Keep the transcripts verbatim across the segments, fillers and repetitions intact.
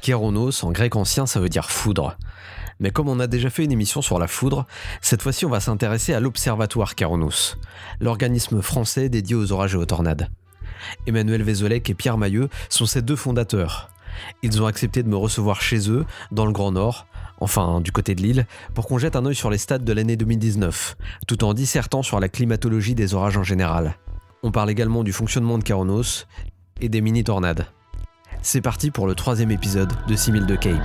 Keraunos, en grec ancien, ça veut dire foudre. Mais comme on a déjà fait une émission sur la foudre, cette fois-ci on va s'intéresser à l'Observatoire Keraunos, l'organisme français dédié aux orages et aux tornades. Emmanuel Wesolek et Pierre Mahieu sont ces deux fondateurs. Ils ont accepté de me recevoir chez eux, dans le Grand Nord, enfin du côté de Lille, pour qu'on jette un œil sur les stats de l'année deux mille dix-neuf, tout en dissertant sur la climatologie des orages en général. On parle également du fonctionnement de Keraunos et des mini-tornades. C'est parti pour le troisième épisode de six mille de Cape.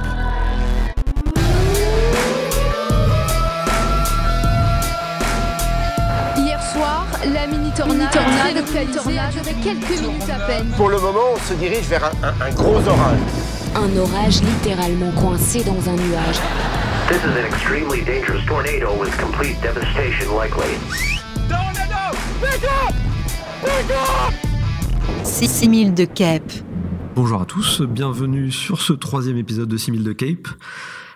Hier soir, la mini-tornade a duré quelques minutes à peine. Pour le moment, on se dirige vers un, un, un gros orage. Un orage littéralement coincé dans un nuage. This is an extremely dangerous tornado with complete devastation likely. No, no, no! Wake up! Wake up! six mille de Cape. Bonjour à tous, bienvenue sur ce troisième épisode de six mille de Cape.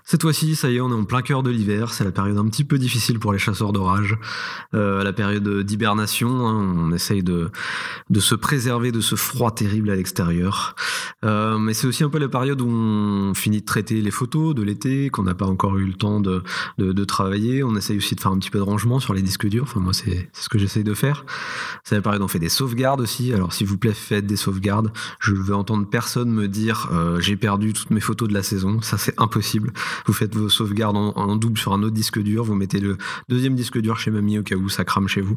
Cette fois-ci, ça y est, on est en plein cœur de l'hiver, c'est la période un petit peu difficile pour les chasseurs d'orage, euh, la période d'hibernation, hein, on essaye de, de se préserver de ce froid terrible à l'extérieur. Euh, mais c'est aussi un peu la période où on finit de traiter les photos de l'été, qu'on n'a pas encore eu le temps de, de, de travailler, on essaye aussi de faire un petit peu de rangement sur les disques durs, enfin moi c'est, c'est ce que j'essaye de faire. C'est la période où on fait des sauvegardes aussi, alors s'il vous plaît faites des sauvegardes, je veux entendre personne me dire euh, j'ai perdu toutes mes photos de la saison, ça c'est impossible. Vous faites vos sauvegardes en, en double sur un autre disque dur, vous mettez le deuxième disque dur chez mamie au cas où ça crame chez vous.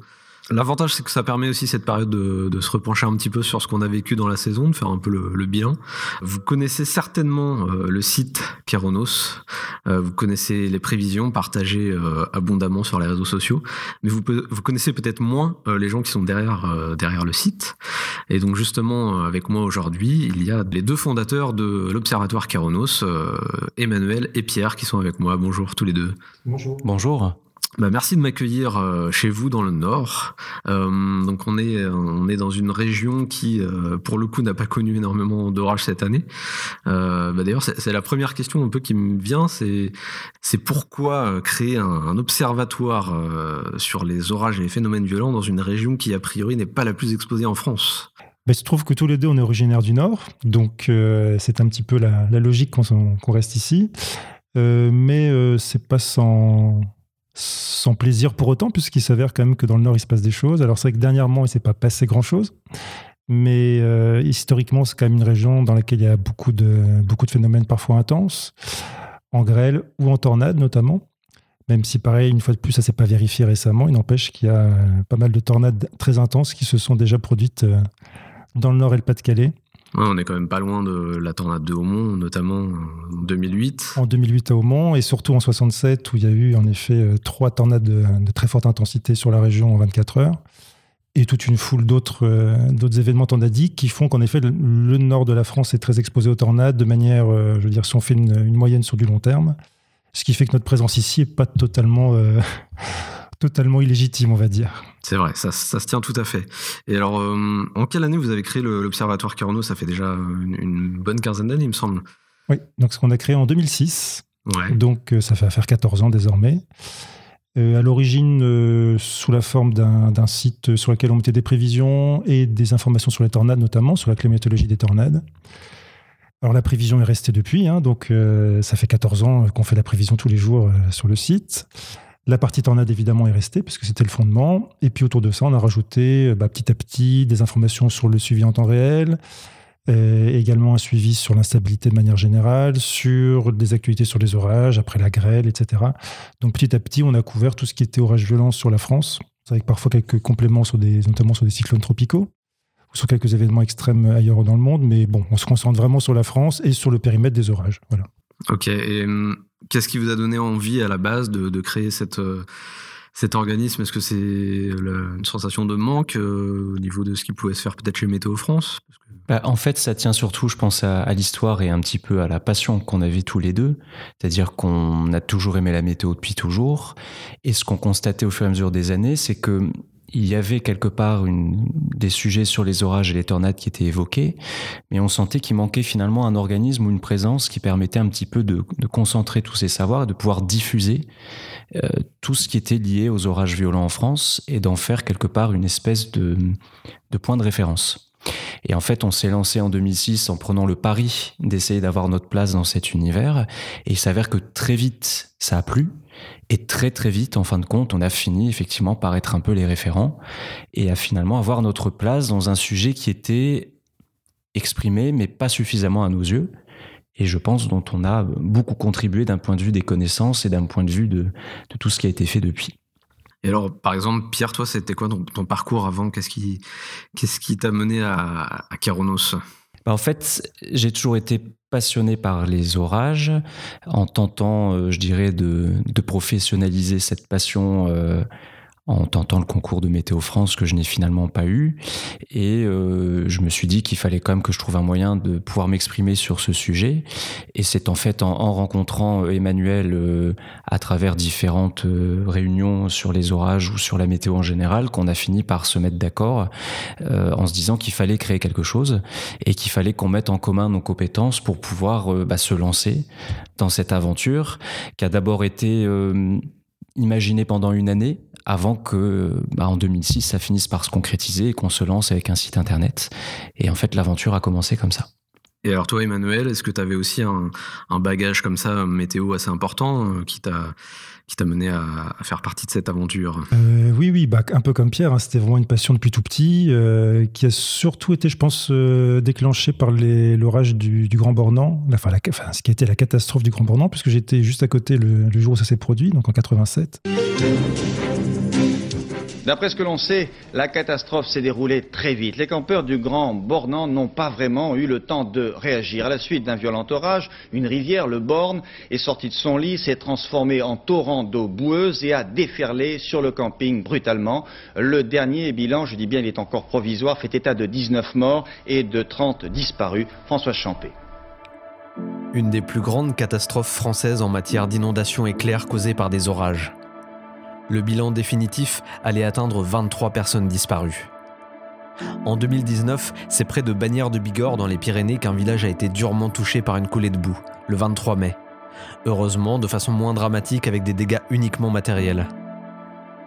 L'avantage, c'est que ça permet aussi cette période de, de se repencher un petit peu sur ce qu'on a vécu dans la saison, de faire un peu le, le bilan. Vous connaissez certainement euh, le site Keraunos, euh, vous connaissez les prévisions partagées euh, abondamment sur les réseaux sociaux, mais vous, vous connaissez peut-être moins euh, les gens qui sont derrière, euh, derrière le site. Et donc justement, euh, avec moi aujourd'hui, il y a les deux fondateurs de l'Observatoire Keraunos, euh, Emmanuel et Pierre, qui sont avec moi. Bonjour tous les deux. Bonjour. Bonjour. Bah, merci de m'accueillir euh, chez vous dans le Nord. Euh, donc on est on est dans une région qui euh, pour le coup n'a pas connu énormément d'orages cette année. Euh, bah, d'ailleurs c'est, c'est la première question un peu qui me vient, c'est c'est pourquoi créer un, un observatoire euh, sur les orages et les phénomènes violents dans une région qui a priori n'est pas la plus exposée en France. Bah, il se trouve que tous les deux on est originaires du Nord, donc euh, c'est un petit peu la, la logique qu'on, qu'on reste ici, euh, mais euh, c'est pas sans sans plaisir pour autant, puisqu'il s'avère quand même que dans le Nord, il se passe des choses. Alors c'est vrai que dernièrement, il ne s'est pas passé grand-chose, mais euh, historiquement, c'est quand même une région dans laquelle il y a beaucoup de, beaucoup de phénomènes parfois intenses, en grêle ou en tornade notamment, même si pareil, une fois de plus, ça ne s'est pas vérifié récemment. Il n'empêche qu'il y a pas mal de tornades très intenses qui se sont déjà produites dans le Nord et le Pas-de-Calais. Ouais, on est quand même pas loin de la tornade de Hautmont, notamment en deux mille huit. En deux mille huit à Hautmont, et surtout en soixante-sept, où il y a eu en effet trois tornades de, de très forte intensité sur la région en vingt-quatre heures, et toute une foule d'autres, d'autres événements tornadiques qui font qu'en effet, le, le nord de la France est très exposé aux tornades, de manière, je veux dire, si on fait une, une moyenne sur du long terme, ce qui fait que notre présence ici n'est pas totalement... Euh, totalement illégitime, on va dire. C'est vrai, ça, ça se tient tout à fait. Et alors, euh, en quelle année vous avez créé le, l'Observatoire Keraunos? Ça fait déjà une, une bonne quinzaine d'années, il me semble. Oui, donc ce qu'on a créé en deux mille six, ouais. Donc euh, ça fait affaire quatorze ans désormais. Euh, à l'origine, euh, sous la forme d'un, d'un site sur lequel on mettait des prévisions et des informations sur les tornades, notamment sur la climatologie des tornades. Alors la prévision est restée depuis, hein, donc euh, ça fait quatorze ans qu'on fait la prévision tous les jours euh, sur le site. La partie tornade, évidemment, est restée, puisque c'était le fondement. Et puis, autour de ça, on a rajouté bah, petit à petit des informations sur le suivi en temps réel, et également un suivi sur l'instabilité de manière générale, sur des actualités sur les orages, après la grêle, et cetera. Donc, petit à petit, on a couvert tout ce qui était orage violent sur la France, avec parfois quelques compléments, sur des, notamment sur des cyclones tropicaux, ou sur quelques événements extrêmes ailleurs dans le monde. Mais bon, on se concentre vraiment sur la France et sur le périmètre des orages. Voilà. Ok, et qu'est-ce qui vous a donné envie à la base de, de créer cette, euh, cet organisme? Est-ce que c'est le, une sensation de manque euh, au niveau de ce qui pouvait se faire peut-être chez Météo France? Parce que... bah, en fait, ça tient surtout, je pense, à, à l'histoire et un petit peu à la passion qu'on avait tous les deux. C'est-à-dire qu'on a toujours aimé la météo depuis toujours. Et ce qu'on constatait au fur et à mesure des années, c'est que il y avait quelque part une, des sujets sur les orages et les tornades qui étaient évoqués, mais on sentait qu'il manquait finalement un organisme ou une présence qui permettait un petit peu de, de concentrer tous ces savoirs et de pouvoir diffuser euh, tout ce qui était lié aux orages violents en France et d'en faire quelque part une espèce de, de point de référence. Et en fait, on s'est lancé en deux mille six en prenant le pari d'essayer d'avoir notre place dans cet univers. Et il s'avère que très vite, ça a plu. Et très très vite, en fin de compte, on a fini effectivement par être un peu les référents et à finalement avoir notre place dans un sujet qui était exprimé, mais pas suffisamment à nos yeux. Et je pense dont on a beaucoup contribué d'un point de vue des connaissances et d'un point de vue de, de tout ce qui a été fait depuis. Et alors, par exemple, Pierre, toi, c'était quoi ton, ton parcours avant ? Qu'est-ce qui, qu'est-ce qui t'a mené à, à Keraunos ? Bah en fait, j'ai toujours été passionné par les orages, en tentant, euh, je dirais, de, de professionnaliser cette passion euh, en tentant le concours de Météo France que je n'ai finalement pas eu. Et euh, je me suis dit qu'il fallait quand même que je trouve un moyen de pouvoir m'exprimer sur ce sujet. Et c'est en fait en, en rencontrant Emmanuel euh, à travers différentes euh, réunions sur les orages ou sur la météo en général qu'on a fini par se mettre d'accord euh, en se disant qu'il fallait créer quelque chose et qu'il fallait qu'on mette en commun nos compétences pour pouvoir euh, bah, se lancer dans cette aventure qui a d'abord été euh, imaginée pendant une année avant que, bah, en deux mille six, ça finisse par se concrétiser et qu'on se lance avec un site internet. Et en fait, l'aventure a commencé comme ça. Et alors toi, Emmanuel, est-ce que tu avais aussi un, un bagage comme ça, météo assez important, qui t'a, qui t'a mené à, à faire partie de cette aventure ? euh, Oui, oui, bah, un peu comme Pierre, hein, c'était vraiment une passion depuis tout petit, euh, qui a surtout été, je pense, euh, déclenchée par les, l'orage du, du Grand Bornand, enfin, la, enfin, ce qui a été la catastrophe du Grand Bornand, puisque j'étais juste à côté le, le jour où ça s'est produit, donc en quatre-vingt-sept. D'après ce que l'on sait, la catastrophe s'est déroulée très vite. Les campeurs du Grand Bornand n'ont pas vraiment eu le temps de réagir. À la suite d'un violent orage, une rivière, le Borne, est sortie de son lit, s'est transformée en torrent d'eau boueuse et a déferlé sur le camping brutalement. Le dernier bilan, je dis bien il est encore provisoire, fait état de dix-neuf morts et de trente disparus. François Champé. Une des plus grandes catastrophes françaises en matière d'inondations éclairs causées par des orages. Le bilan définitif allait atteindre vingt-trois personnes disparues. En deux mille dix-neuf, c'est près de Bagnères-de-Bigorre dans les Pyrénées qu'un village a été durement touché par une coulée de boue, le vingt-trois mai. Heureusement, de façon moins dramatique avec des dégâts uniquement matériels.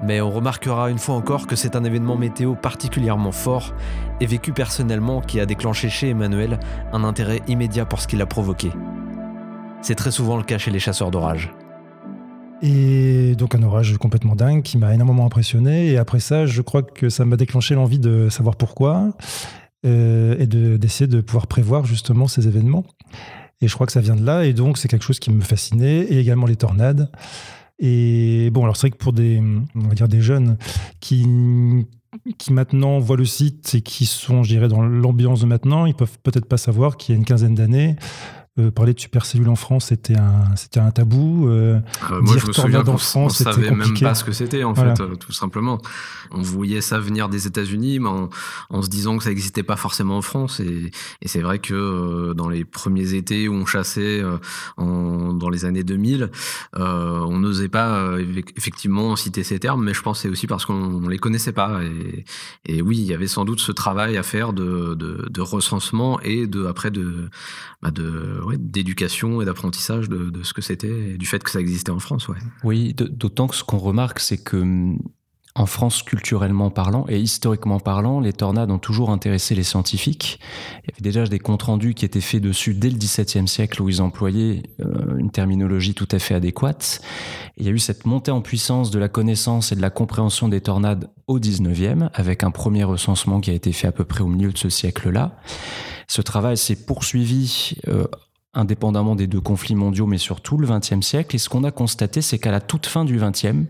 Mais on remarquera une fois encore que c'est un événement météo particulièrement fort et vécu personnellement qui a déclenché chez Emmanuel un intérêt immédiat pour ce qu'il a provoqué. C'est très souvent le cas chez les chasseurs d'orage. Et donc un orage complètement dingue qui m'a énormément impressionné. Et après ça, je crois que ça m'a déclenché l'envie de savoir pourquoi euh, et de, d'essayer de pouvoir prévoir justement ces événements. Et je crois que ça vient de là. Et donc, c'est quelque chose qui me fascinait. Et également les tornades. Et bon, alors c'est vrai que pour des, on va dire des jeunes qui... qui maintenant voient le site et qui sont, je dirais, dans l'ambiance de maintenant, ils peuvent peut-être pas savoir qu'il y a une quinzaine d'années, euh, parler de supercellules en France, c'était un, c'était un tabou. Euh, euh, moi, je me souviens qu'on ne savait même pas ce que c'était, en voilà. fait, euh, tout simplement. On voyait ça venir des États-Unis, mais en, en se disant que ça n'existait pas forcément en France. Et, et c'est vrai que euh, dans les premiers étés où on chassait, euh, en, dans les années deux mille, euh, on n'osait pas euh, effectivement citer ces termes, mais je pense que c'est aussi parce qu'on ne les connaissait pas. Et, Et oui, il y avait sans doute ce travail à faire de, de, de recensement et de, après de, bah de, ouais, d'éducation et d'apprentissage de, de ce que c'était et du fait que ça existait en France. Ouais. Oui, d'autant que ce qu'on remarque, c'est que en France, culturellement parlant et historiquement parlant, les tornades ont toujours intéressé les scientifiques. Il y avait déjà des comptes rendus qui étaient faits dessus dès le dix-septième siècle où ils employaient une terminologie tout à fait adéquate. Et il y a eu cette montée en puissance de la connaissance et de la compréhension des tornades au dix-neuvième, avec un premier recensement qui a été fait à peu près au milieu de ce siècle-là. Ce travail s'est poursuivi euh, indépendamment des deux conflits mondiaux, mais surtout le vingtième siècle. Et ce qu'on a constaté, c'est qu'à la toute fin du vingtième,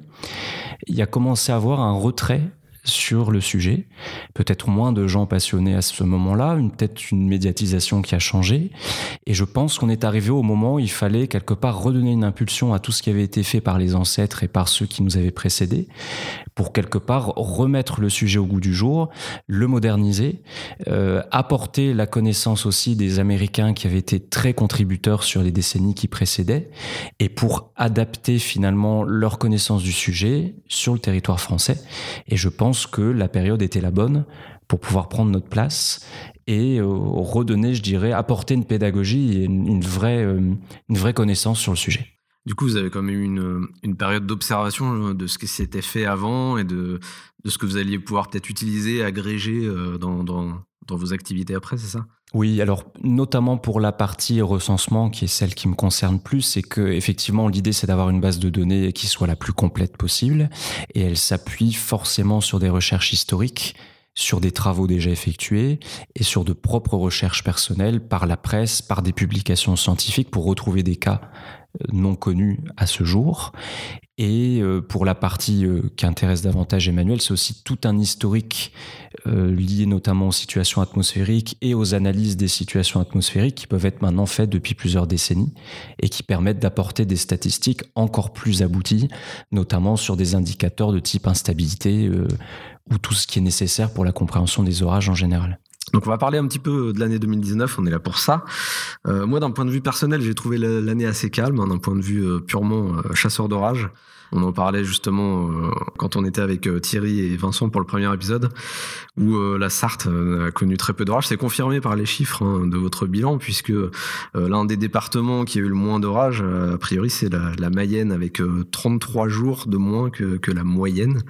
il y a commencé à avoir un retrait sur le sujet. Peut-être moins de gens passionnés à ce moment-là, une, peut-être une médiatisation qui a changé. Et je pense qu'on est arrivé au moment où il fallait quelque part redonner une impulsion à tout ce qui avait été fait par les ancêtres et par ceux qui nous avaient précédés, pour quelque part remettre le sujet au goût du jour, le moderniser, euh, apporter la connaissance aussi des Américains qui avaient été très contributeurs sur les décennies qui précédaient, et pour adapter finalement leur connaissance du sujet sur le territoire français. Et je pense que la période était la bonne pour pouvoir prendre notre place et euh, redonner, je dirais, apporter une pédagogie et une, une, vraie, euh, une vraie connaissance sur le sujet. Du coup, vous avez quand même eu une, une période d'observation de ce qui s'était fait avant et de, de ce que vous alliez pouvoir peut-être utiliser, agréger dans, dans, dans vos activités après, c'est ça ? Oui, alors notamment pour la partie recensement, qui est celle qui me concerne plus, c'est que effectivement l'idée c'est d'avoir une base de données qui soit la plus complète possible, et elle s'appuie forcément sur des recherches historiques, sur des travaux déjà effectués et sur de propres recherches personnelles par la presse, par des publications scientifiques pour retrouver des cas non connus à ce jour. Et pour la partie qui intéresse davantage Emmanuel, c'est aussi tout un historique lié notamment aux situations atmosphériques et aux analyses des situations atmosphériques qui peuvent être maintenant faites depuis plusieurs décennies et qui permettent d'apporter des statistiques encore plus abouties, notamment sur des indicateurs de type instabilité ou tout ce qui est nécessaire pour la compréhension des orages en général. Donc on va parler un petit peu de l'année deux mille dix-neuf, on est là pour ça. Euh, moi, d'un point de vue personnel, j'ai trouvé l'année assez calme, hein, d'un point de vue euh, purement euh, chasseur d'orage. On en parlait justement euh, quand on était avec euh, Thierry et Vincent pour le premier épisode, où euh, la Sarthe euh, a connu très peu d'orage. C'est confirmé par les chiffres hein, de votre bilan, puisque euh, l'un des départements qui a eu le moins d'orage, euh, a priori, c'est la, la Mayenne, avec euh, trente-trois jours de moins que, que la moyenne.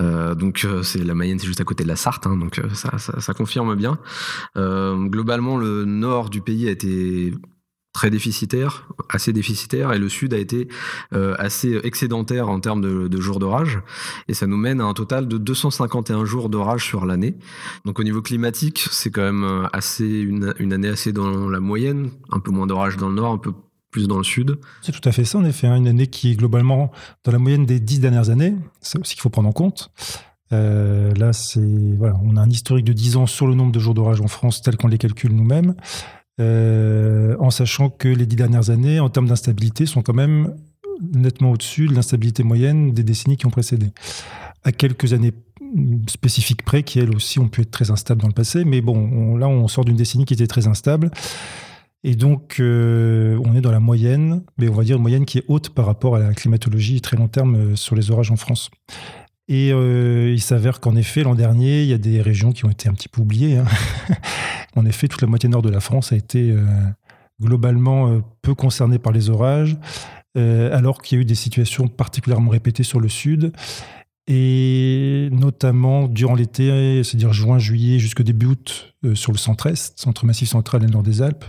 Euh, donc euh, c'est, la Mayenne, c'est juste à côté de la Sarthe, hein, donc euh, ça, ça, ça confirme bien. Euh, globalement, le nord du pays a été très déficitaire, assez déficitaire, et le sud a été euh, assez excédentaire en termes de, de jours d'orage, et ça nous mène à un total de deux cent cinquante et un jours d'orage sur l'année. Donc au niveau climatique, c'est quand même assez une, une année assez dans la moyenne, un peu moins d'orage dans le nord, un peu plus dans le sud. C'est tout à fait ça, en effet, hein, une année qui est globalement dans la moyenne des dix dernières années, c'est aussi qu'il faut prendre en compte. Euh, là, c'est, voilà, on a un historique de dix ans sur le nombre de jours d'orage en France, tel qu'on les calcule nous-mêmes, euh, en sachant que les dix dernières années, en termes d'instabilité, sont quand même nettement au-dessus de l'instabilité moyenne des décennies qui ont précédé. À quelques années spécifiques près, qui elles aussi ont pu être très instables dans le passé, mais bon, on, là, on sort d'une décennie qui était très instable. Et donc, euh, on est dans la moyenne, mais on va dire une moyenne qui est haute par rapport à la climatologie très long terme sur les orages en France. Et euh, il s'avère qu'en effet, l'an dernier, il y a des régions qui ont été un petit peu oubliées. Hein. En effet, toute la moitié nord de la France a été euh, globalement euh, peu concernée par les orages, euh, alors qu'il y a eu des situations particulièrement répétées sur le sud, et notamment durant l'été, c'est-à-dire juin, juillet, jusqu'au début août, euh, sur le centre-est, entre Massif central et le nord des Alpes.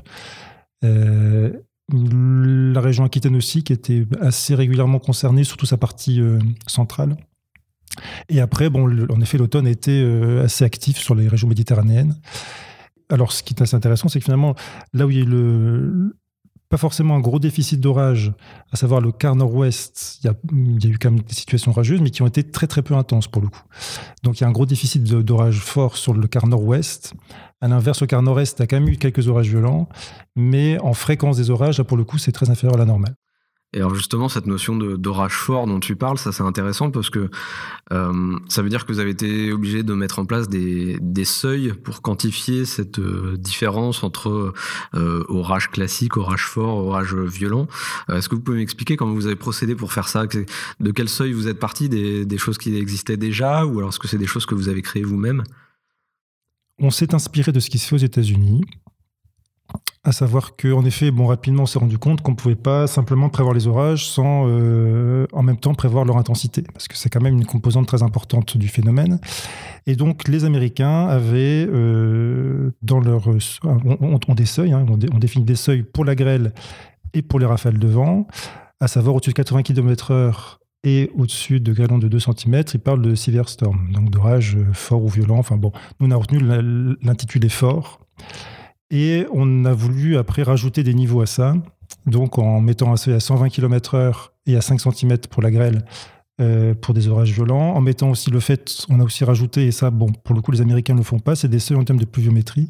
Euh, la région Aquitaine aussi, qui était assez régulièrement concernée, surtout sa partie euh, centrale. Et après, bon, en effet, l'automne a été assez actif sur les régions méditerranéennes. Alors, ce qui est assez intéressant, c'est que finalement, là où il y a eu le, pas forcément un gros déficit d'orage, à savoir le quart nord-ouest, il y a, il y a eu quand même des situations orageuses, mais qui ont été très, très peu intenses pour le coup. Donc, il y a un gros déficit d'orage fort sur le quart nord-ouest. À l'inverse, le quart nord-est a quand même eu quelques orages violents, mais en fréquence des orages, là, pour le coup, c'est très inférieur à la normale. Et alors justement, cette notion de, d'orage fort dont tu parles, ça c'est intéressant parce que euh, ça veut dire que vous avez été obligé de mettre en place des, des seuils pour quantifier cette euh, différence entre euh, orage classique, orage fort, orage violent. Euh, est-ce que vous pouvez m'expliquer comment vous avez procédé pour faire ça ? De quel seuil vous êtes parti ? Des, des choses qui existaient déjà ? Ou alors est-ce que c'est des choses que vous avez créées vous-même ? On s'est inspiré de ce qui se fait aux États-Unis. À savoir qu'en effet, bon, rapidement, on s'est rendu compte qu'on ne pouvait pas simplement prévoir les orages sans euh, en même temps prévoir leur intensité, parce que c'est quand même une composante très importante du phénomène. Et donc, les Américains avaient euh, dans leur... On, on, on des seuils, hein, on, dé, on définit des seuils pour la grêle et pour les rafales de vent, à savoir au-dessus de quatre-vingts kilomètres heure et au-dessus de grêlons de deux centimètres, ils parlent de severe storm, donc d'orage fort ou violent. Enfin bon, nous, on a retenu l'intitulé fort. Et on a voulu après rajouter des niveaux à ça, donc en mettant un seuil à cent vingt kilomètres heure et à cinq centimètres pour la grêle euh, pour des orages violents, en mettant aussi le fait, on a aussi rajouté, et ça, bon, pour le coup, les Américains ne le font pas, c'est des seuils en termes de pluviométrie,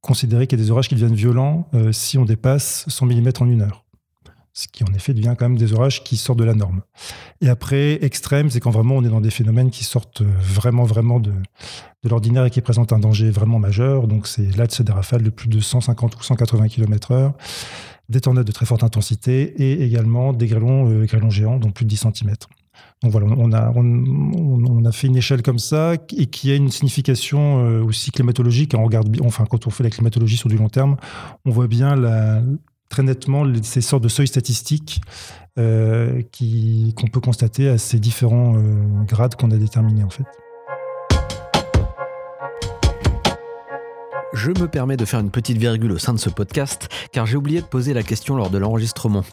considérer qu'il y a des orages qui deviennent violents euh, si on dépasse cent millimètres en une heure, ce qui en effet devient quand même des orages qui sortent de la norme. Et après, extrême, c'est quand vraiment on est dans des phénomènes qui sortent vraiment, vraiment de, de l'ordinaire et qui présentent un danger vraiment majeur. Donc c'est là, c'est des rafales de plus de cent cinquante ou cent quatre-vingts kilomètres heure, des tornades de très forte intensité et également des grêlons, euh, grêlons géants, donc plus de dix centimètres. Donc voilà, on a, on, on a fait une échelle comme ça et qui a une signification aussi climatologique. On regarde, enfin, quand on fait la climatologie sur du long terme, on voit bien la... très nettement ces sortes de seuils statistiques euh, qui, qu'on peut constater à ces différents euh, grades qu'on a déterminés en fait. Je me permets de faire une petite virgule au sein de ce podcast, car j'ai oublié de poser la question lors de l'enregistrement.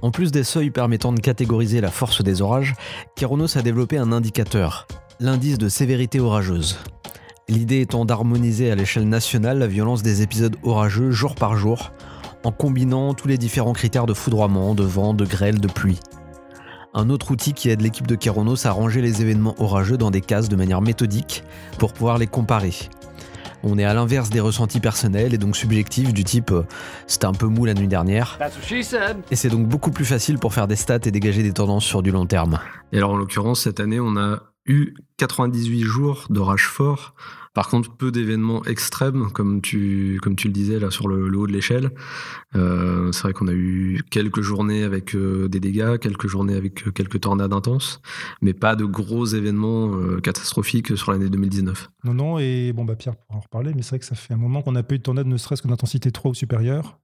En plus des seuils permettant de catégoriser la force des orages, Keraunos a développé un indicateur, l'indice de sévérité orageuse. L'idée étant d'harmoniser à l'échelle nationale la violence des épisodes orageux jour par jour, en combinant tous les différents critères de foudroiement, de vent, de grêle, de pluie. Un autre outil qui aide l'équipe de Keraunos à ranger les événements orageux dans des cases de manière méthodique pour pouvoir les comparer. On est à l'inverse des ressentis personnels et donc subjectifs du type euh, « c'était un peu mou la nuit dernière ». Et c'est donc beaucoup plus facile pour faire des stats et dégager des tendances sur du long terme. Et alors en l'occurrence, cette année, on a eu quatre-vingt-dix-huit jours d'orage fort. Par contre, peu d'événements extrêmes, comme tu, comme tu le disais là sur le, le haut de l'échelle. Euh, c'est vrai qu'on a eu quelques journées avec euh, des dégâts, quelques journées avec euh, quelques tornades intenses, mais pas de gros événements euh, catastrophiques sur l'année deux mille dix-neuf. Non, non, et bon, bah Pierre pourra en reparler, mais c'est vrai que ça fait un moment qu'on n'a pas eu de tornade, ne serait-ce qu'en intensité trois ou supérieure.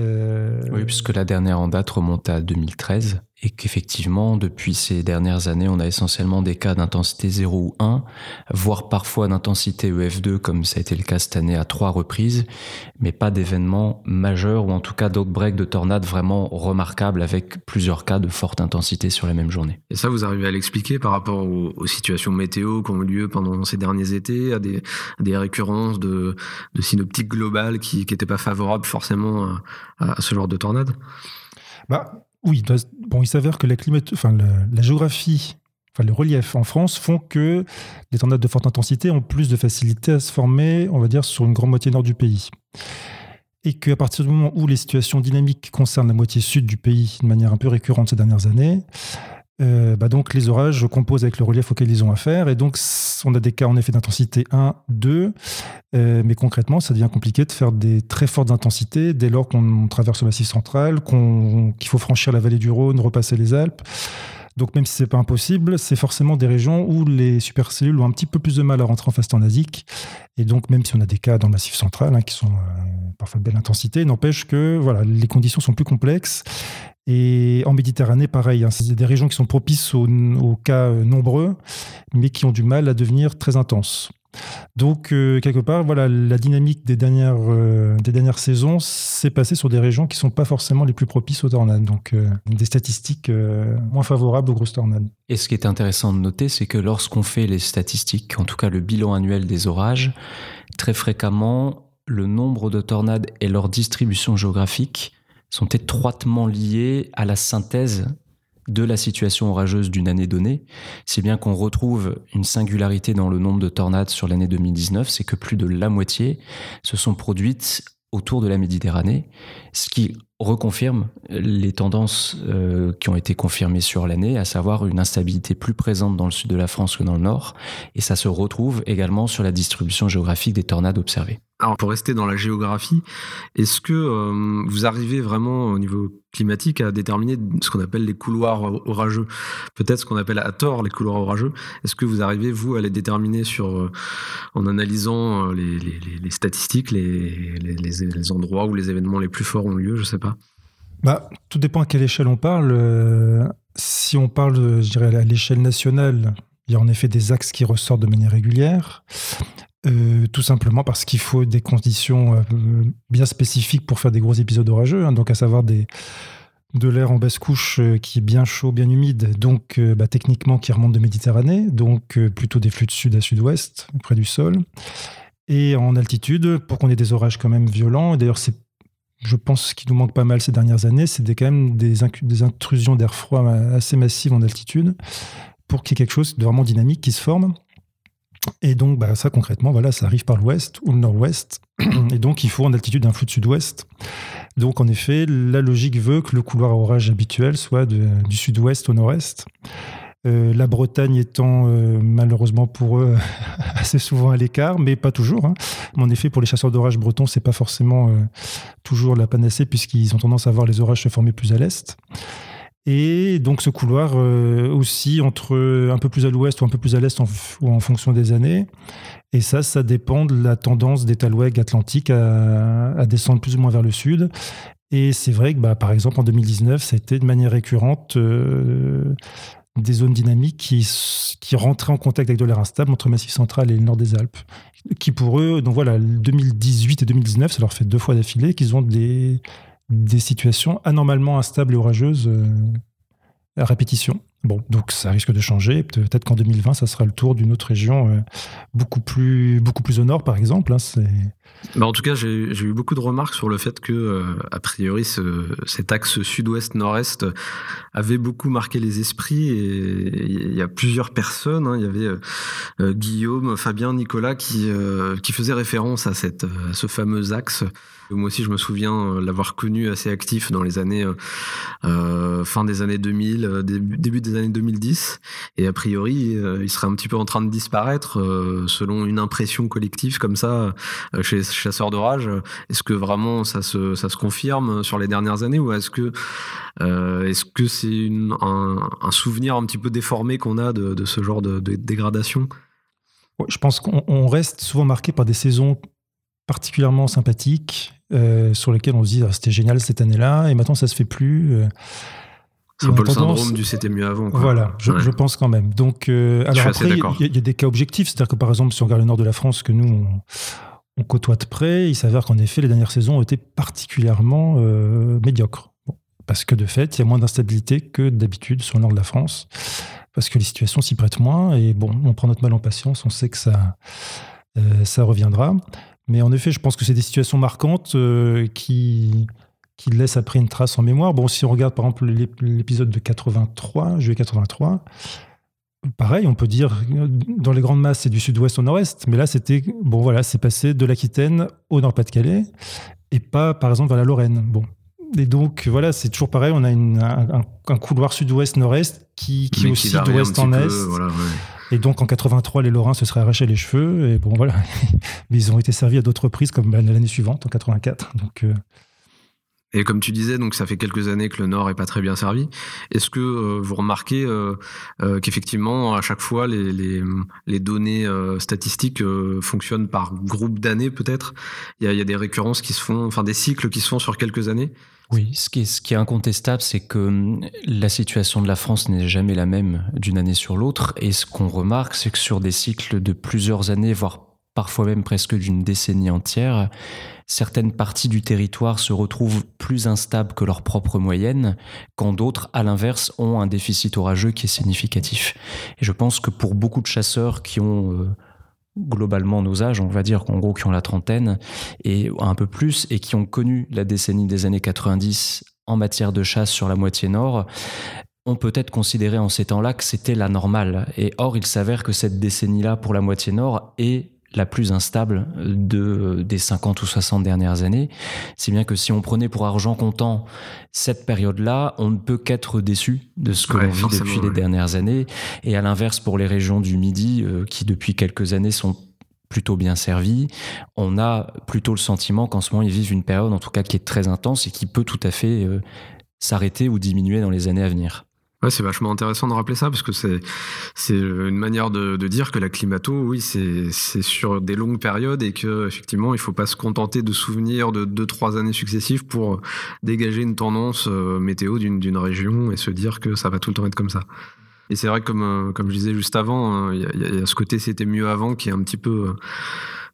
Euh... Oui, puisque la dernière en date remonte à deux mille treize et qu'effectivement, depuis ces dernières années, on a essentiellement des cas d'intensité zéro ou un, voire parfois d'intensité E F deux, comme ça a été le cas cette année à trois reprises, mais pas d'événements majeurs ou en tout cas d'outbreak de tornades vraiment remarquables avec plusieurs cas de forte intensité sur la même journée. Et ça, vous arrivez à l'expliquer par rapport aux, aux situations météo qui ont eu lieu pendant ces derniers étés, à des, à des récurrences de, de synoptiques globales qui n'étaient pas favorables forcément à, à ce genre de tornades ? Bah, oui, bon, il s'avère que la, climat... enfin, la, la géographie, enfin, le relief en France font que les tornades de forte intensité ont plus de facilité à se former, on va dire, sur une grande moitié nord du pays. Et qu'à partir du moment où les situations dynamiques concernent la moitié sud du pays de manière un peu récurrente ces dernières années, euh, bah donc les orages composent avec le relief auquel ils ont affaire. Et donc, on a des cas en effet d'intensité un, deux, euh, mais concrètement, ça devient compliqué de faire des très fortes intensités dès lors qu'on traverse le Massif central, qu'on, qu'il faut franchir la vallée du Rhône, repasser les Alpes. Donc, même si ce n'est pas impossible, c'est forcément des régions où les supercellules ont un petit peu plus de mal à rentrer en phase tornadique. Et donc, même si on a des cas dans le Massif central, hein, qui sont euh, parfois de belle intensité, n'empêche que voilà, les conditions sont plus complexes. Et en Méditerranée, pareil, hein, c'est des régions qui sont propices aux, aux cas euh, nombreux, mais qui ont du mal à devenir très intenses. Donc, euh, quelque part, voilà, la dynamique des dernières, euh, des dernières saisons s'est passée sur des régions qui ne sont pas forcément les plus propices aux tornades. Donc, euh, des statistiques euh, moins favorables aux grosses tornades. Et ce qui est intéressant de noter, c'est que lorsqu'on fait les statistiques, en tout cas le bilan annuel des orages, très fréquemment, le nombre de tornades et leur distribution géographique sont étroitement liés à la synthèse de la situation orageuse d'une année donnée, si bien qu'on retrouve une singularité dans le nombre de tornades sur l'année deux mille dix-neuf, c'est que plus de la moitié se sont produites autour de la Méditerranée, ce qui reconfirme les tendances euh, qui ont été confirmées sur l'année, à savoir une instabilité plus présente dans le sud de la France que dans le nord, et ça se retrouve également sur la distribution géographique des tornades observées. Alors pour rester dans la géographie, est-ce que euh, vous arrivez vraiment au niveau climatique à déterminer ce qu'on appelle les couloirs orageux, peut-être ce qu'on appelle à tort les couloirs orageux? Est-ce que vous arrivez, vous, à les déterminer sur, euh, en analysant les, les, les statistiques, les, les, les endroits où les événements les plus forts ont lieu, je ne sais pas? Bah, tout dépend à quelle échelle on parle. Euh, si on parle, je dirais, à l'échelle nationale, il y a en effet des axes qui ressortent de manière régulière. Euh, tout simplement parce qu'il faut des conditions euh, bien spécifiques pour faire des gros épisodes orageux, hein, donc à savoir des, de l'air en basse couche euh, qui est bien chaud, bien humide, donc euh, bah, techniquement qui remonte de Méditerranée, donc euh, plutôt des flux de sud à sud-ouest, près du sol, et en altitude, pour qu'on ait des orages quand même violents, et d'ailleurs c'est, je pense qu'il nous manque pas mal ces dernières années, c'est des, quand même des, inc- des intrusions d'air froid assez massives en altitude, pour qu'il y ait quelque chose de vraiment dynamique qui se forme. Et donc, bah, ça, concrètement, voilà, ça arrive par l'ouest ou le nord-ouest. Et donc, il faut en altitude un flux de sud-ouest. Donc, en effet, la logique veut que le couloir à orage habituel soit de, du sud-ouest au nord-est. Euh, la Bretagne étant, euh, malheureusement pour eux, assez souvent à l'écart, mais pas toujours. Hein. Mais en effet, pour les chasseurs d'orage bretons, c'est pas forcément euh, toujours la panacée, puisqu'ils ont tendance à voir les orages se former plus à l'est. Et donc ce couloir euh, aussi entre un peu plus à l'ouest ou un peu plus à l'est en, ou en fonction des années. Et ça, ça dépend de la tendance des talouegs atlantiques à, à descendre plus ou moins vers le sud. Et c'est vrai que, bah, par exemple, en deux mille dix-neuf, ça a été de manière récurrente euh, des zones dynamiques qui, qui rentraient en contact avec de l'air instable entre Massif central et le nord des Alpes, qui pour eux, donc voilà, deux mille dix-huit et deux mille dix-neuf, ça leur fait deux fois d'affilée qu'ils ont des, des situations anormalement instables et orageuses euh, à répétition. Bon, donc ça risque de changer. Peut-être qu'en deux mille vingt, ça sera le tour d'une autre région euh, beaucoup plus, beaucoup plus au nord, par exemple. Hein, c'est... Bah en tout cas, j'ai, j'ai eu beaucoup de remarques sur le fait que, euh, a priori, ce, cet axe sud-ouest-nord-est avait beaucoup marqué les esprits. Et il y a plusieurs personnes. Hein, il y avait euh, Guillaume, Fabien, Nicolas qui, euh, qui faisaient référence à, cette, à ce fameux axe. Moi aussi, je me souviens l'avoir connu assez actif dans les années, euh, fin des années deux mille, début des années deux mille dix. Et a priori, il serait un petit peu en train de disparaître, euh, selon une impression collective comme ça, euh, chez les chasseurs d'orage. Est-ce que vraiment ça se, ça se confirme sur les dernières années, ou est-ce que, euh, est-ce que c'est une, un, un souvenir un petit peu déformé qu'on a de, de ce genre de, de dégradation ? Je pense qu'on on reste souvent marqué par des saisons particulièrement sympathiques, Euh, sur lesquels on se dit ah, c'était génial cette année-là et maintenant ça se fait plus. Euh, c'est un peu le syndrome du c'était mieux avant, quoi. Voilà, je, ouais. je pense quand même. Donc, euh, alors après, il y, y a des cas objectifs, c'est-à-dire que par exemple, si on regarde le nord de la France que nous on, on côtoie de près, il s'avère qu'en effet les dernières saisons ont été particulièrement euh, médiocres. Bon, parce que de fait, il y a moins d'instabilité que d'habitude sur le nord de la France, parce que les situations s'y prêtent moins et bon, on prend notre mal en patience, on sait que ça, euh, ça reviendra. Mais en effet, je pense que c'est des situations marquantes euh, qui, qui laissent après une trace en mémoire. Bon, si on regarde par exemple l'épisode de quatre-vingt-trois, juillet quatre-vingt-trois, pareil, on peut dire dans les grandes masses, c'est du sud-ouest au nord-est. Mais là, c'était, bon voilà, c'est passé de l'Aquitaine au Nord-Pas-de-Calais et pas, par exemple, vers la Lorraine. Bon. Et donc, voilà, c'est toujours pareil, on a une, un, un couloir sud-ouest-nord-est qui, qui oscille d'ouest en est. Peu, voilà, ouais. Et donc, en quatre-vingt-trois, les Lorrains se seraient arrachés les cheveux. Et bon, voilà. Mais ils ont été servis à d'autres reprises, comme l'année suivante, en quatre-vingt-quatre. Donc, euh... Et comme tu disais, donc, ça fait quelques années que le Nord n'est pas très bien servi. Est-ce que euh, vous remarquez euh, euh, qu'effectivement, à chaque fois, les, les, les données euh, statistiques euh, fonctionnent par groupe d'années, peut-être ? Il y, y a des récurrences qui se font, enfin des cycles qui se font sur quelques années ? Oui, ce qui est, ce qui est incontestable, c'est que la situation de la France n'est jamais la même d'une année sur l'autre. Et ce qu'on remarque, c'est que sur des cycles de plusieurs années, voire parfois même presque d'une décennie entière, certaines parties du territoire se retrouvent plus instables que leur propre moyenne, quand d'autres, à l'inverse, ont un déficit orageux qui est significatif. Et je pense que pour beaucoup de chasseurs qui ont... Euh, globalement nos âges, on va dire qu'en gros qui ont la trentaine et un peu plus et qui ont connu la décennie des années quatre-vingt-dix en matière de chasse sur la moitié nord, on peut être considéré en ces temps-là que c'était la normale. Et or, il s'avère que cette décennie-là pour la moitié nord est la plus instable de, des cinquante ou soixante dernières années. Si bien que si on prenait pour argent comptant cette période-là, on ne peut qu'être déçu de ce que ouais, l'on vit depuis ouais. les dernières années. Et à l'inverse, pour les régions du Midi, euh, qui depuis quelques années sont plutôt bien servies, on a plutôt le sentiment qu'en ce moment, ils vivent une période, en tout cas, qui est très intense et qui peut tout à fait euh, s'arrêter ou diminuer dans les années à venir. Ouais, c'est vachement intéressant de rappeler ça parce que c'est c'est une manière de de dire que la climato, oui, c'est c'est sur des longues périodes et que effectivement, il faut pas se contenter de souvenirs de deux trois années successives pour dégager une tendance euh, météo d'une d'une région et se dire que ça va tout le temps être comme ça. Et c'est vrai que comme comme je disais juste avant, il y a, y a ce côté c'était mieux avant qui est un petit peu euh,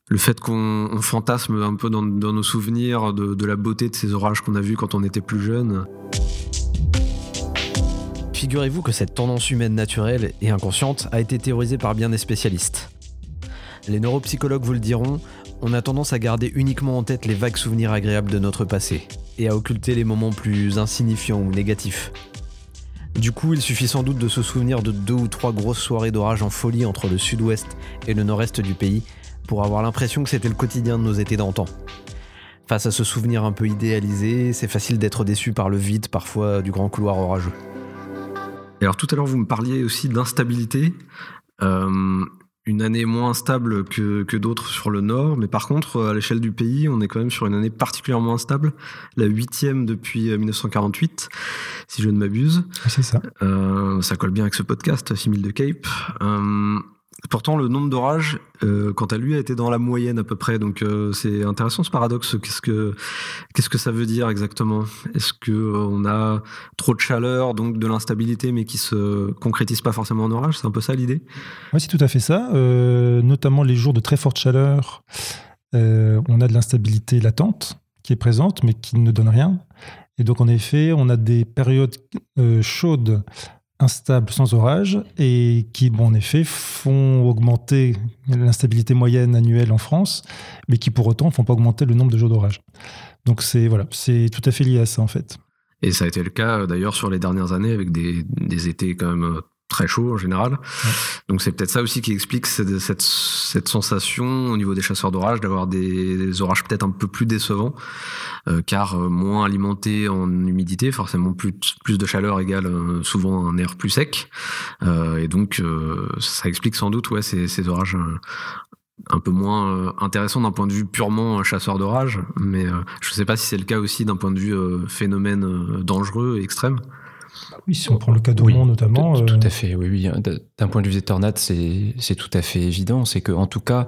le fait qu'on on fantasme un peu dans dans nos souvenirs de de la beauté de ces orages qu'on a vus quand on était plus jeune. Figurez-vous que cette tendance humaine naturelle et inconsciente a été théorisée par bien des spécialistes. Les neuropsychologues vous le diront, on a tendance à garder uniquement en tête les vagues souvenirs agréables de notre passé, et à occulter les moments plus insignifiants ou négatifs. Du coup, il suffit sans doute de se souvenir de deux ou trois grosses soirées d'orage en folie entre le sud-ouest et le nord-est du pays, pour avoir l'impression que c'était le quotidien de nos étés d'antan. Face à ce souvenir un peu idéalisé, c'est facile d'être déçu par le vide parfois du grand couloir orageux. Et alors tout à l'heure, vous me parliez aussi d'instabilité, euh, une année moins instable que, que d'autres sur le Nord, mais par contre, à l'échelle du pays, on est quand même sur une année particulièrement instable, la huitième depuis mille neuf cent quarante-huit, si je ne m'abuse. C'est ça. Euh, ça colle bien avec ce podcast, six mille de Cape. Euh, Pourtant, le nombre d'orages, euh, quant à lui, a été dans la moyenne à peu près. Donc, euh, c'est intéressant ce paradoxe. Qu'est-ce que, qu'est-ce que ça veut dire exactement ? Est-ce que euh, on a trop de chaleur, donc de l'instabilité, mais qui se concrétise pas forcément en orage ? C'est un peu ça l'idée ? Oui, c'est tout à fait ça. Euh, notamment les jours de très forte chaleur, euh, on a de l'instabilité latente qui est présente, mais qui ne donne rien. Et donc, en effet, on a des périodes euh, chaudes, instables, sans orage, et qui, bon, en effet, font augmenter l'instabilité moyenne annuelle en France, mais qui, pour autant, ne font pas augmenter le nombre de jours d'orage. Donc, c'est, voilà, c'est tout à fait lié à ça, en fait. Et ça a été le cas, d'ailleurs, sur les dernières années, avec des, des étés quand même très chauds, en général. Ouais. Donc, c'est peut-être ça aussi qui explique cette, cette, cette sensation, au niveau des chasseurs d'orage, d'avoir des, des orages peut-être un peu plus décevants, euh, car moins alimentés en humidité, forcément plus, plus de chaleur égale euh, souvent un air plus sec. Euh, et donc, euh, ça explique sans doute ouais, ces, ces orages euh, un peu moins intéressant d'un point de vue purement chasseur d'orage, mais euh, je ne sais pas si c'est le cas aussi d'un point de vue euh, phénomène euh, dangereux et extrême. Oui, si on prend le cas d'Hautmont oui, notamment. Tout, tout à fait, oui, oui. D'un point de vue des tornades, c'est, c'est tout à fait évident. C'est que, en tout cas,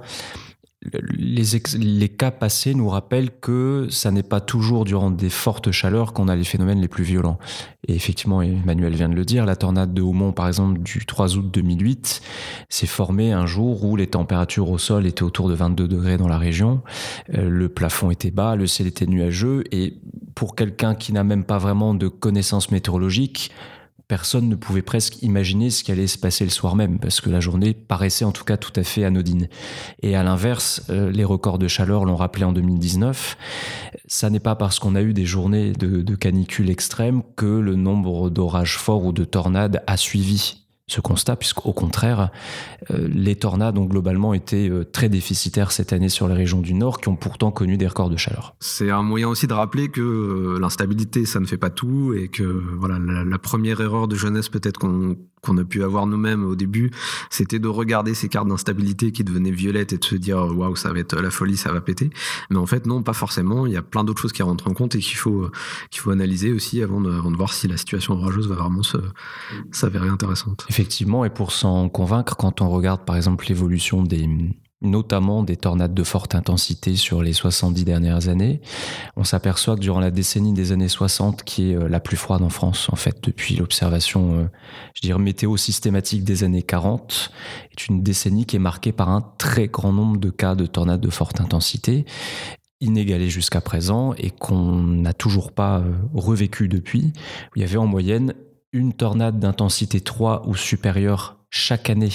les, ex, les cas passés nous rappellent que ça n'est pas toujours durant des fortes chaleurs qu'on a les phénomènes les plus violents. Et effectivement, Emmanuel vient de le dire, la tornade de Hautmont, par exemple, du trois août deux mille huit, s'est formée un jour où les températures au sol étaient autour de vingt-deux degrés dans la région, le plafond était bas, le ciel était nuageux, et pour quelqu'un qui n'a même pas vraiment de connaissances météorologiques, personne ne pouvait presque imaginer ce qui allait se passer le soir même, parce que la journée paraissait en tout cas tout à fait anodine. Et à l'inverse, les records de chaleur l'ont rappelé en deux mille dix-neuf. Ça n'est pas parce qu'on a eu des journées de, de canicule extrême que le nombre d'orages forts ou de tornades a suivi ce constat, puisqu'au contraire, les tornades ont globalement été très déficitaires cette année sur les régions du Nord, qui ont pourtant connu des records de chaleur. C'est un moyen aussi de rappeler que l'instabilité, ça ne fait pas tout, et que voilà, la, la première erreur de jeunesse peut-être qu'on, qu'on a pu avoir nous-mêmes au début, c'était de regarder ces cartes d'instabilité qui devenaient violettes et de se dire « waouh, ça va être la folie, ça va péter ». Mais en fait, non, pas forcément. Il y a plein d'autres choses qui rentrent en compte et qu'il faut, qu'il faut analyser aussi avant de, avant de voir si la situation orageuse va vraiment se, s'avérer intéressante. Effectivement. Effectivement, et pour s'en convaincre, quand on regarde par exemple l'évolution des, notamment des tornades de forte intensité sur les soixante-dix dernières années, on s'aperçoit que durant la décennie des années soixante, qui est la plus froide en France, en fait, depuis l'observation, je dirais, météo systématique des années quarante, est une décennie qui est marquée par un très grand nombre de cas de tornades de forte intensité, inégalé jusqu'à présent, et qu'on n'a toujours pas revécu depuis. Il y avait en moyenne une tornade d'intensité trois ou supérieure chaque année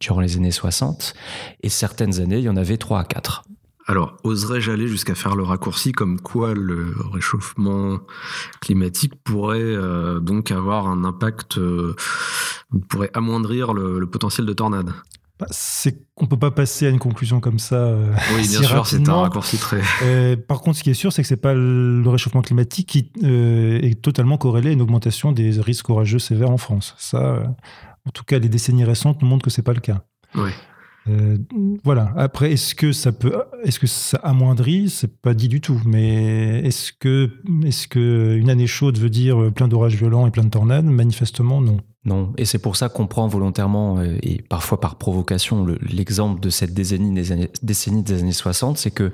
durant les années soixante, et certaines années, il y en avait trois à quatre. Alors, oserais-je aller jusqu'à faire le raccourci comme quoi le réchauffement climatique pourrait euh, donc avoir un impact, euh, pourrait amoindrir le, le potentiel de tornade ? Bah, c'est qu'on ne peut pas passer à une conclusion comme ça. Euh, oui, bien si sûr, rapidement. C'est un raccourci très. Euh, par contre, ce qui est sûr, c'est que ce n'est pas le réchauffement climatique qui euh, est totalement corrélé à une augmentation des risques orageux sévères en France. Ça, euh, en tout cas, les décennies récentes nous montrent que ce n'est pas le cas. Oui. Euh, voilà. Après, est-ce que ça peut, est-ce que ça amoindrit ? C'est pas dit du tout. Mais est-ce que, est-ce que une année chaude veut dire plein d'orages violents et plein de tornades ? Manifestement, non. Non. Et c'est pour ça qu'on prend volontairement et parfois par provocation le, l'exemple de cette décennie des années, décennie des années soixante, c'est que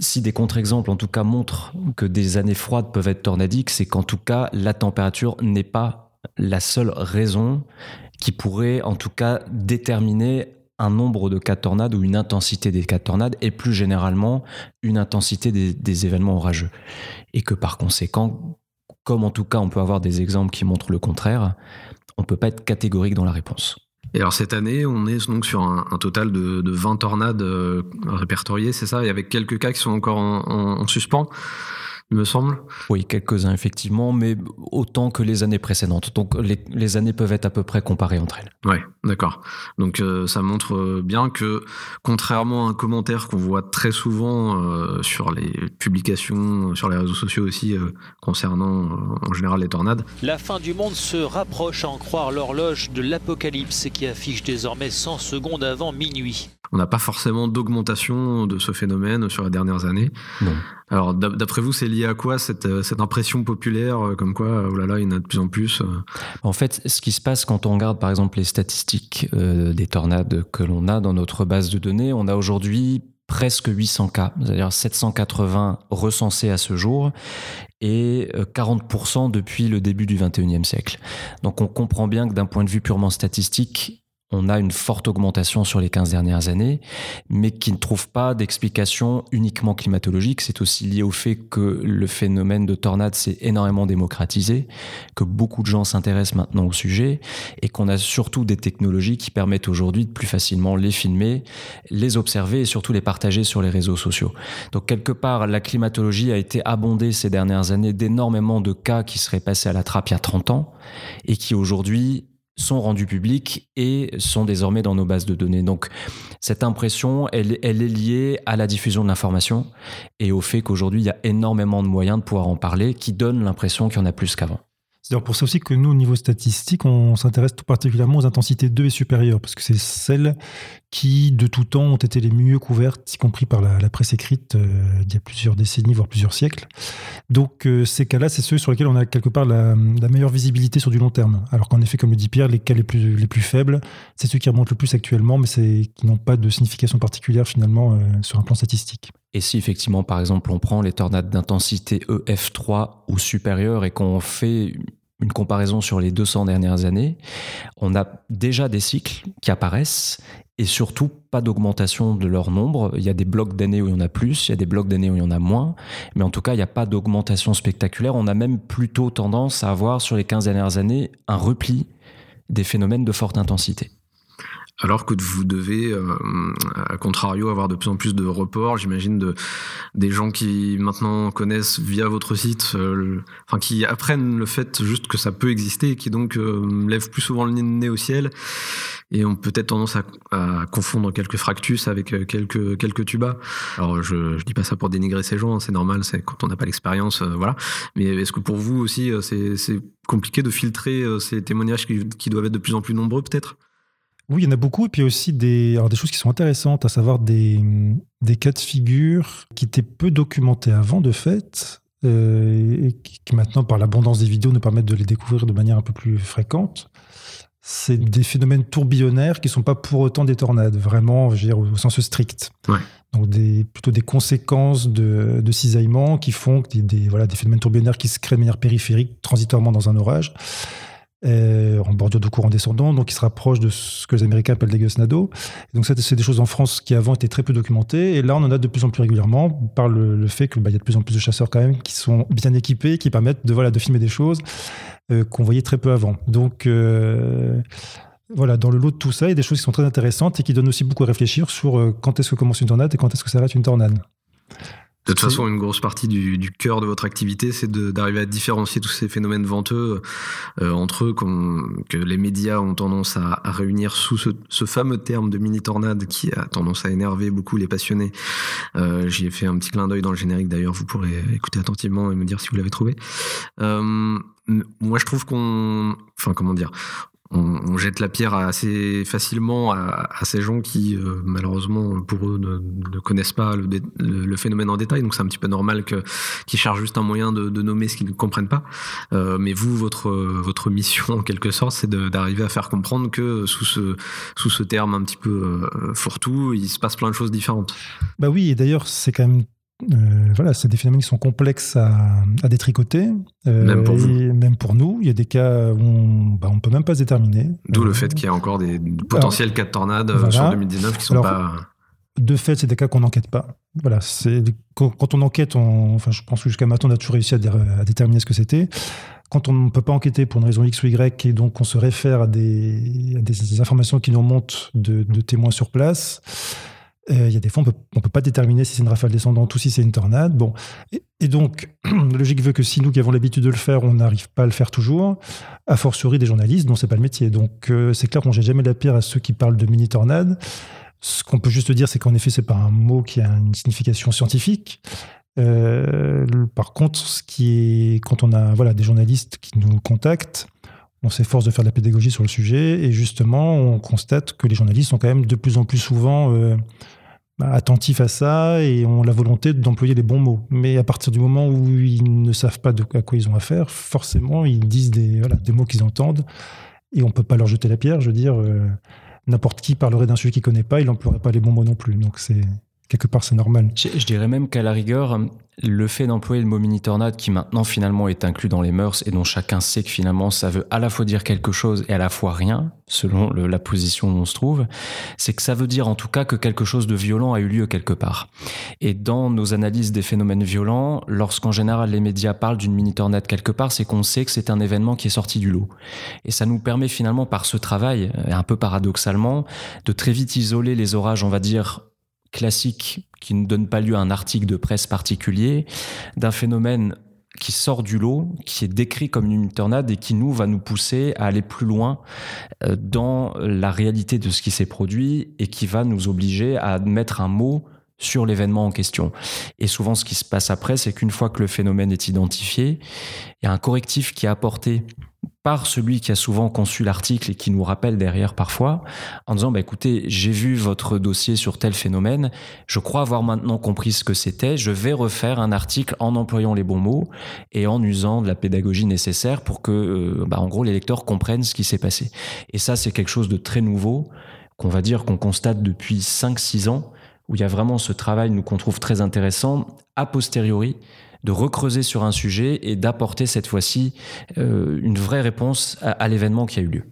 si des contre-exemples, en tout cas, montrent que des années froides peuvent être tornadiques, c'est qu'en tout cas, la température n'est pas la seule raison qui pourrait, en tout cas, déterminer un nombre de cas de tornades ou une intensité des cas de tornades et plus généralement une intensité des, des événements orageux. Et que par conséquent, comme en tout cas on peut avoir des exemples qui montrent le contraire, on ne peut pas être catégorique dans la réponse. Et alors cette année, on est donc sur un, un total de, de vingt tornades euh, répertoriées, c'est ça ? Et avec quelques cas qui sont encore en, en, en suspens, il me semble. Oui, quelques-uns effectivement, mais autant que les années précédentes. Donc les, les années peuvent être à peu près comparées entre elles. Oui, d'accord. Donc euh, ça montre bien que, contrairement à un commentaire qu'on voit très souvent euh, sur les publications, sur les réseaux sociaux aussi, euh, concernant euh, en général les tornades. La fin du monde se rapproche à en croire l'horloge de l'apocalypse qui affiche désormais cent secondes avant minuit. on n'a pas forcément d'augmentation de ce phénomène sur les dernières années. Non. Alors, d'après vous, c'est lié à quoi cette, cette impression populaire comme quoi, oh là là, il y en a de plus en plus? En fait, ce qui se passe quand on regarde, par exemple, les statistiques euh, des tornades que l'on a dans notre base de données, on a aujourd'hui presque huit cents cas, c'est-à-dire sept cent quatre-vingts recensés à ce jour et quarante pour cent depuis le début du vingt et unième siècle. Donc, on comprend bien que d'un point de vue purement statistique, on a une forte augmentation sur les quinze dernières années, mais qui ne trouve pas d'explication uniquement climatologique. C'est aussi lié au fait que le phénomène de tornade s'est énormément démocratisé, que beaucoup de gens s'intéressent maintenant au sujet et qu'on a surtout des technologies qui permettent aujourd'hui de plus facilement les filmer, les observer et surtout les partager sur les réseaux sociaux. Donc quelque part, la climatologie a été abondée ces dernières années d'énormément de cas qui seraient passés à la trappe il y a trente ans et qui aujourd'hui sont rendus publics et sont désormais dans nos bases de données. Donc, cette impression, elle, elle est liée à la diffusion de l'information et au fait qu'aujourd'hui, il y a énormément de moyens de pouvoir en parler qui donnent l'impression qu'il y en a plus qu'avant. C'est d'ailleurs pour ça aussi que nous, au niveau statistique, on s'intéresse tout particulièrement aux intensités deux et supérieures, parce que c'est celles qui, de tout temps, ont été les mieux couvertes, y compris par la, la presse écrite euh, il y a plusieurs décennies, voire plusieurs siècles. Donc, euh, ces cas-là, c'est ceux sur lesquels on a quelque part la, la meilleure visibilité sur du long terme. Alors qu'en effet, comme le dit Pierre, les cas les plus, les plus faibles, c'est ceux qui remontent le plus actuellement, mais c'est, qui n'ont pas de signification particulière, finalement, euh, sur un plan statistique. Et si effectivement, par exemple, on prend les tornades d'intensité E F trois ou supérieure et qu'on fait une comparaison sur les deux cents dernières années, on a déjà des cycles qui apparaissent et surtout pas d'augmentation de leur nombre. Il y a des blocs d'années où il y en a plus, il y a des blocs d'années où il y en a moins, mais en tout cas, il n'y a pas d'augmentation spectaculaire. On a même plutôt tendance à avoir sur les quinze dernières années un repli des phénomènes de forte intensité. Alors que vous devez, euh, à contrario, avoir de plus en plus de reports, j'imagine, de, des gens qui maintenant connaissent via votre site, euh, le, enfin qui apprennent le fait juste que ça peut exister et qui donc euh, lèvent plus souvent le nez au ciel et ont peut-être tendance à, à confondre quelques fractus avec quelques, quelques tubas. Alors je, je dis pas ça pour dénigrer ces gens, hein, c'est normal, c'est quand on n'a pas l'expérience, euh, voilà. Mais est-ce que pour vous aussi, c'est, c'est compliqué de filtrer ces témoignages qui, qui doivent être de plus en plus nombreux peut-être? Oui, il y en a beaucoup, et puis aussi des, alors des choses qui sont intéressantes, à savoir des, des cas de figure qui étaient peu documentés avant, de fait, euh, et qui, qui maintenant, par l'abondance des vidéos, nous permettent de les découvrir de manière un peu plus fréquente. C'est des phénomènes tourbillonnaires qui ne sont pas pour autant des tornades, vraiment, je veux dire, au, au sens strict. Ouais. Donc des, plutôt des conséquences de, de cisaillement qui font des, des, voilà, des phénomènes tourbillonnaires qui se créent de manière périphérique, transitoirement dans un orage. Euh, en bordure de courant descendant, donc qui se rapproche de ce que les Américains appellent des gusnados. Donc ça, c'est des choses en France qui avant étaient très peu documentées, et là on en a de plus en plus régulièrement par le, le fait que bah, y a de plus en plus de chasseurs quand même qui sont bien équipés, qui permettent de voilà de filmer des choses euh, qu'on voyait très peu avant. Donc euh, voilà, dans le lot de tout ça, il y a des choses qui sont très intéressantes et qui donnent aussi beaucoup à réfléchir sur euh, quand est-ce que commence une tornade et quand est-ce que s'arrête une tornade. De toute façon, une grosse partie du, du cœur de votre activité, c'est de, d'arriver à différencier tous ces phénomènes venteux euh, entre eux, qu'on, que les médias ont tendance à, à réunir sous ce, ce fameux terme de mini-tornade qui a tendance à énerver beaucoup les passionnés. Euh, j'y ai fait un petit clin d'œil dans le générique, d'ailleurs, vous pourrez écouter attentivement et me dire si vous l'avez trouvé. Euh, moi, je trouve qu'on... Enfin, comment dire On, on jette la pierre assez facilement à, à ces gens qui, euh, malheureusement, pour eux, ne, ne connaissent pas le, dé, le, le phénomène en détail. Donc, c'est un petit peu normal que, qu'ils cherchent juste un moyen de, de nommer ce qu'ils ne comprennent pas. Euh, mais vous, votre, votre mission, en quelque sorte, c'est de, d'arriver à faire comprendre que sous ce, sous ce terme un petit peu euh, fourre-tout, il se passe plein de choses différentes. Bah oui, et d'ailleurs, c'est quand même... Euh, voilà, c'est des phénomènes qui sont complexes à, à détricoter. Euh, même pour vous. Même pour nous. Il y a des cas où on bah, ne peut même pas se déterminer. D'où euh, le fait qu'il y a encore des potentiels cas de tornades voilà. sur deux mille dix-neuf qui sont Alors, pas... De fait, c'est des cas qu'on n'enquête pas. Voilà, c'est, quand, quand on enquête, on, enfin, je pense que jusqu'à maintenant, on a toujours réussi à, dé, à déterminer ce que c'était. Quand on ne peut pas enquêter pour une raison X ou Y, et donc on se réfère à des, à des informations qui nous remontent de, de témoins sur place... Il euh, y a des fois, on ne peut pas déterminer si c'est une rafale descendante ou si c'est une tornade. Bon. Et, et donc, logique veut que si nous qui avons l'habitude de le faire, on n'arrive pas à le faire toujours, a fortiori des journalistes dont ce n'est pas le métier. Donc, euh, c'est clair qu'on ne jette jamais la pierre à ceux qui parlent de mini-tornades. Ce qu'on peut juste dire, c'est qu'en effet, ce n'est pas un mot qui a une signification scientifique. Euh, par contre, ce qui est, quand on a voilà, des journalistes qui nous contactent, On s'efforce de faire de la pédagogie sur le sujet et justement, on constate que les journalistes sont quand même de plus en plus souvent euh, attentifs à ça et ont la volonté d'employer les bons mots. Mais à partir du moment où ils ne savent pas de, à quoi ils ont affaire, forcément, ils disent des, voilà, des mots qu'ils entendent et on ne peut pas leur jeter la pierre. Je veux dire, euh, n'importe qui parlerait d'un sujet qu'il ne connaît pas, il n'emploierait pas les bons mots non plus. Donc, c'est, quelque part, c'est normal. Je, je dirais même qu'à la rigueur, le fait d'employer le mot mini-tornade qui maintenant finalement est inclus dans les mœurs et dont chacun sait que finalement ça veut à la fois dire quelque chose et à la fois rien, selon le, la position où on se trouve, c'est que ça veut dire en tout cas que quelque chose de violent a eu lieu quelque part. Et dans nos analyses des phénomènes violents, lorsqu'en général les médias parlent d'une mini-tornade quelque part, c'est qu'on sait que c'est un événement qui est sorti du lot. Et ça nous permet finalement par ce travail, un peu paradoxalement, de très vite isoler les orages, on va dire, classique qui ne donne pas lieu à un article de presse particulier, d'un phénomène qui sort du lot, qui est décrit comme une tornade et qui nous va nous pousser à aller plus loin dans la réalité de ce qui s'est produit et qui va nous obliger à mettre un mot sur l'événement en question. Et souvent, ce qui se passe après, c'est qu'une fois que le phénomène est identifié, il y a un correctif qui est apporté par celui qui a souvent conçu l'article et qui nous rappelle derrière parfois, en disant bah, « écoutez, j'ai vu votre dossier sur tel phénomène, je crois avoir maintenant compris ce que c'était, je vais refaire un article en employant les bons mots et en usant de la pédagogie nécessaire pour que, euh, bah, en gros, les lecteurs comprennent ce qui s'est passé. » Et ça, c'est quelque chose de très nouveau, qu'on va dire qu'on constate depuis cinq six ans, où il y a vraiment ce travail nous, qu'on trouve très intéressant, a posteriori, de recreuser sur un sujet et d'apporter cette fois-ci euh, une vraie réponse à, à l'événement qui a eu lieu.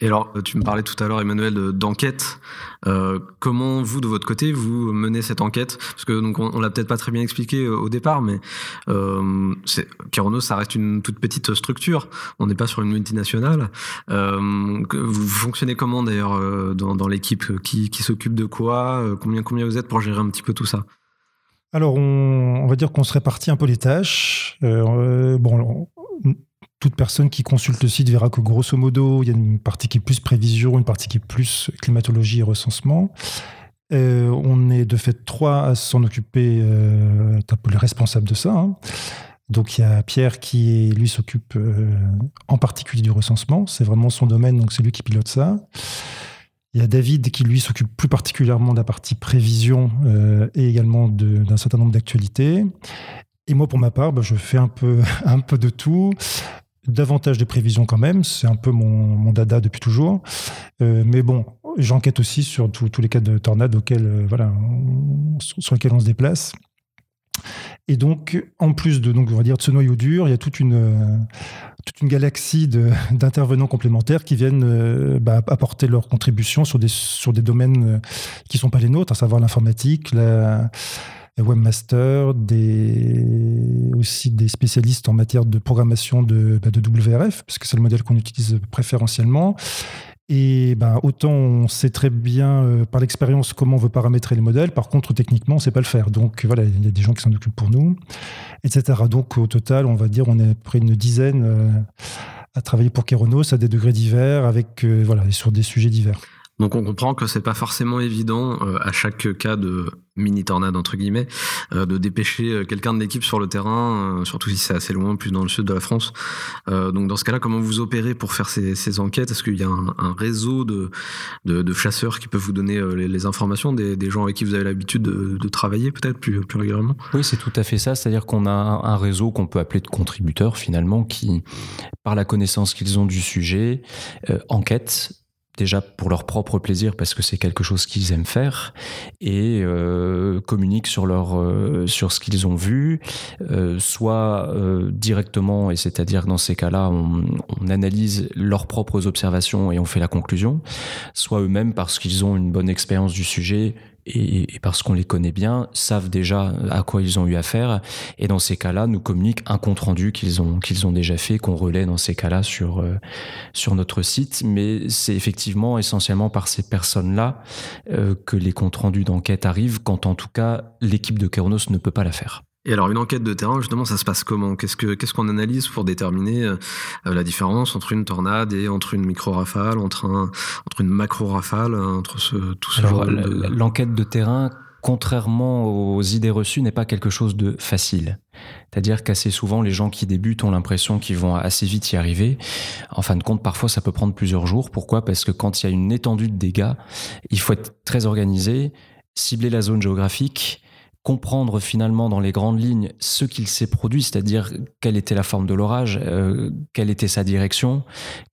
Et alors, tu me parlais tout à l'heure, Emmanuel, d'enquête. Euh, comment, vous, de votre côté, vous menez cette enquête ? Parce que donc, on, on l'a peut-être pas très bien expliqué au départ, mais euh, c'est, Keraunos, ça reste une toute petite structure. On n'est pas sur une multinationale. Euh, vous fonctionnez comment, d'ailleurs, dans, dans l'équipe ? Qui, qui s'occupe de quoi ? Combien, combien vous êtes pour gérer un petit peu tout ça ? Alors, on, on va dire qu'on se répartit un peu les tâches. Euh, bon, toute personne qui consulte le site verra que grosso modo, il y a une partie qui est plus prévision, une partie qui est plus climatologie et recensement. Euh, on est de fait trois à s'en occuper, euh, un peu les responsables de ça. Hein. Donc, il y a Pierre qui, lui, s'occupe euh, en particulier du recensement. C'est vraiment son domaine, donc c'est lui qui pilote ça. Il y a David qui, lui, s'occupe plus particulièrement de la partie prévision euh, et également de, d'un certain nombre d'actualités. Et moi, pour ma part, bah, je fais un peu, un peu de tout. Davantage des prévisions quand même. C'est un peu mon, mon dada depuis toujours. Euh, mais bon, j'enquête aussi sur tout, tous les cas de tornades auxquels, euh, voilà, on, sur lesquels on se déplace. Et donc, en plus de, donc, on va dire, de ce noyau dur, il y a toute une, euh, toute une galaxie de, d'intervenants complémentaires qui viennent euh, bah, apporter leur contribution sur des, sur des domaines qui ne sont pas les nôtres, à savoir l'informatique, la, la webmaster, des, aussi des spécialistes en matière de programmation de, bah, de W R F, puisque c'est le modèle qu'on utilise préférentiellement. Et ben, autant on sait très bien euh, par l'expérience comment on veut paramétrer les modèles, par contre techniquement on ne sait pas le faire. Donc voilà, il y a des gens qui s'en occupent pour nous, et cetera. Donc au total, on va dire, on est près d'une dizaine euh, à travailler pour Keraunos à des degrés divers, avec euh, voilà, sur des sujets divers. Donc on comprend que c'est pas forcément évident euh, à chaque cas de mini tornade entre guillemets euh, de dépêcher quelqu'un de l'équipe sur le terrain, euh, surtout si c'est assez loin, plus dans le sud de la France. Euh, donc dans ce cas-là, comment vous opérez pour faire ces, ces enquêtes ? Est-ce qu'il y a un, un réseau de, de, de chasseurs qui peut vous donner euh, les, les informations, des, des gens avec qui vous avez l'habitude de, de travailler peut-être plus, plus régulièrement ? Oui, c'est tout à fait ça. C'est-à-dire qu'on a un réseau qu'on peut appeler de contributeurs finalement qui, par la connaissance qu'ils ont du sujet, euh, enquêtent. Déjà pour leur propre plaisir parce que c'est quelque chose qu'ils aiment faire et euh, communiquent sur leur euh, sur ce qu'ils ont vu, euh, soit euh, directement, et c'est-à-dire que dans ces cas-là on, on analyse leurs propres observations et on fait la conclusion, soit eux-mêmes parce qu'ils ont une bonne expérience du sujet et, et parce qu'on les connaît bien, savent déjà à quoi ils ont eu affaire et dans ces cas-là nous communiquent un compte-rendu qu'ils ont qu'ils ont déjà fait, qu'on relaie dans ces cas-là sur euh, sur notre site, mais c'est effectivement Effectivement, essentiellement par ces personnes-là euh, que les comptes rendus d'enquête arrivent, quand en tout cas l'équipe de Keraunos ne peut pas la faire. Et alors, une enquête de terrain, justement, ça se passe comment ? Qu'est-ce que, qu'est-ce qu'on analyse pour déterminer euh, la différence entre une tornade et entre une micro-rafale, entre, un, entre une macro-rafale, entre ce, tout ce alors, genre de... L'enquête de terrain, contrairement aux idées reçues, n'est pas quelque chose de facile. C'est-à-dire qu'assez souvent, les gens qui débutent ont l'impression qu'ils vont assez vite y arriver. En fin de compte, parfois, ça peut prendre plusieurs jours. Pourquoi ? Parce que quand il y a une étendue de dégâts, il faut être très organisé, cibler la zone géographique, comprendre finalement dans les grandes lignes ce qu'il s'est produit, c'est-à-dire quelle était la forme de l'orage, euh, quelle était sa direction,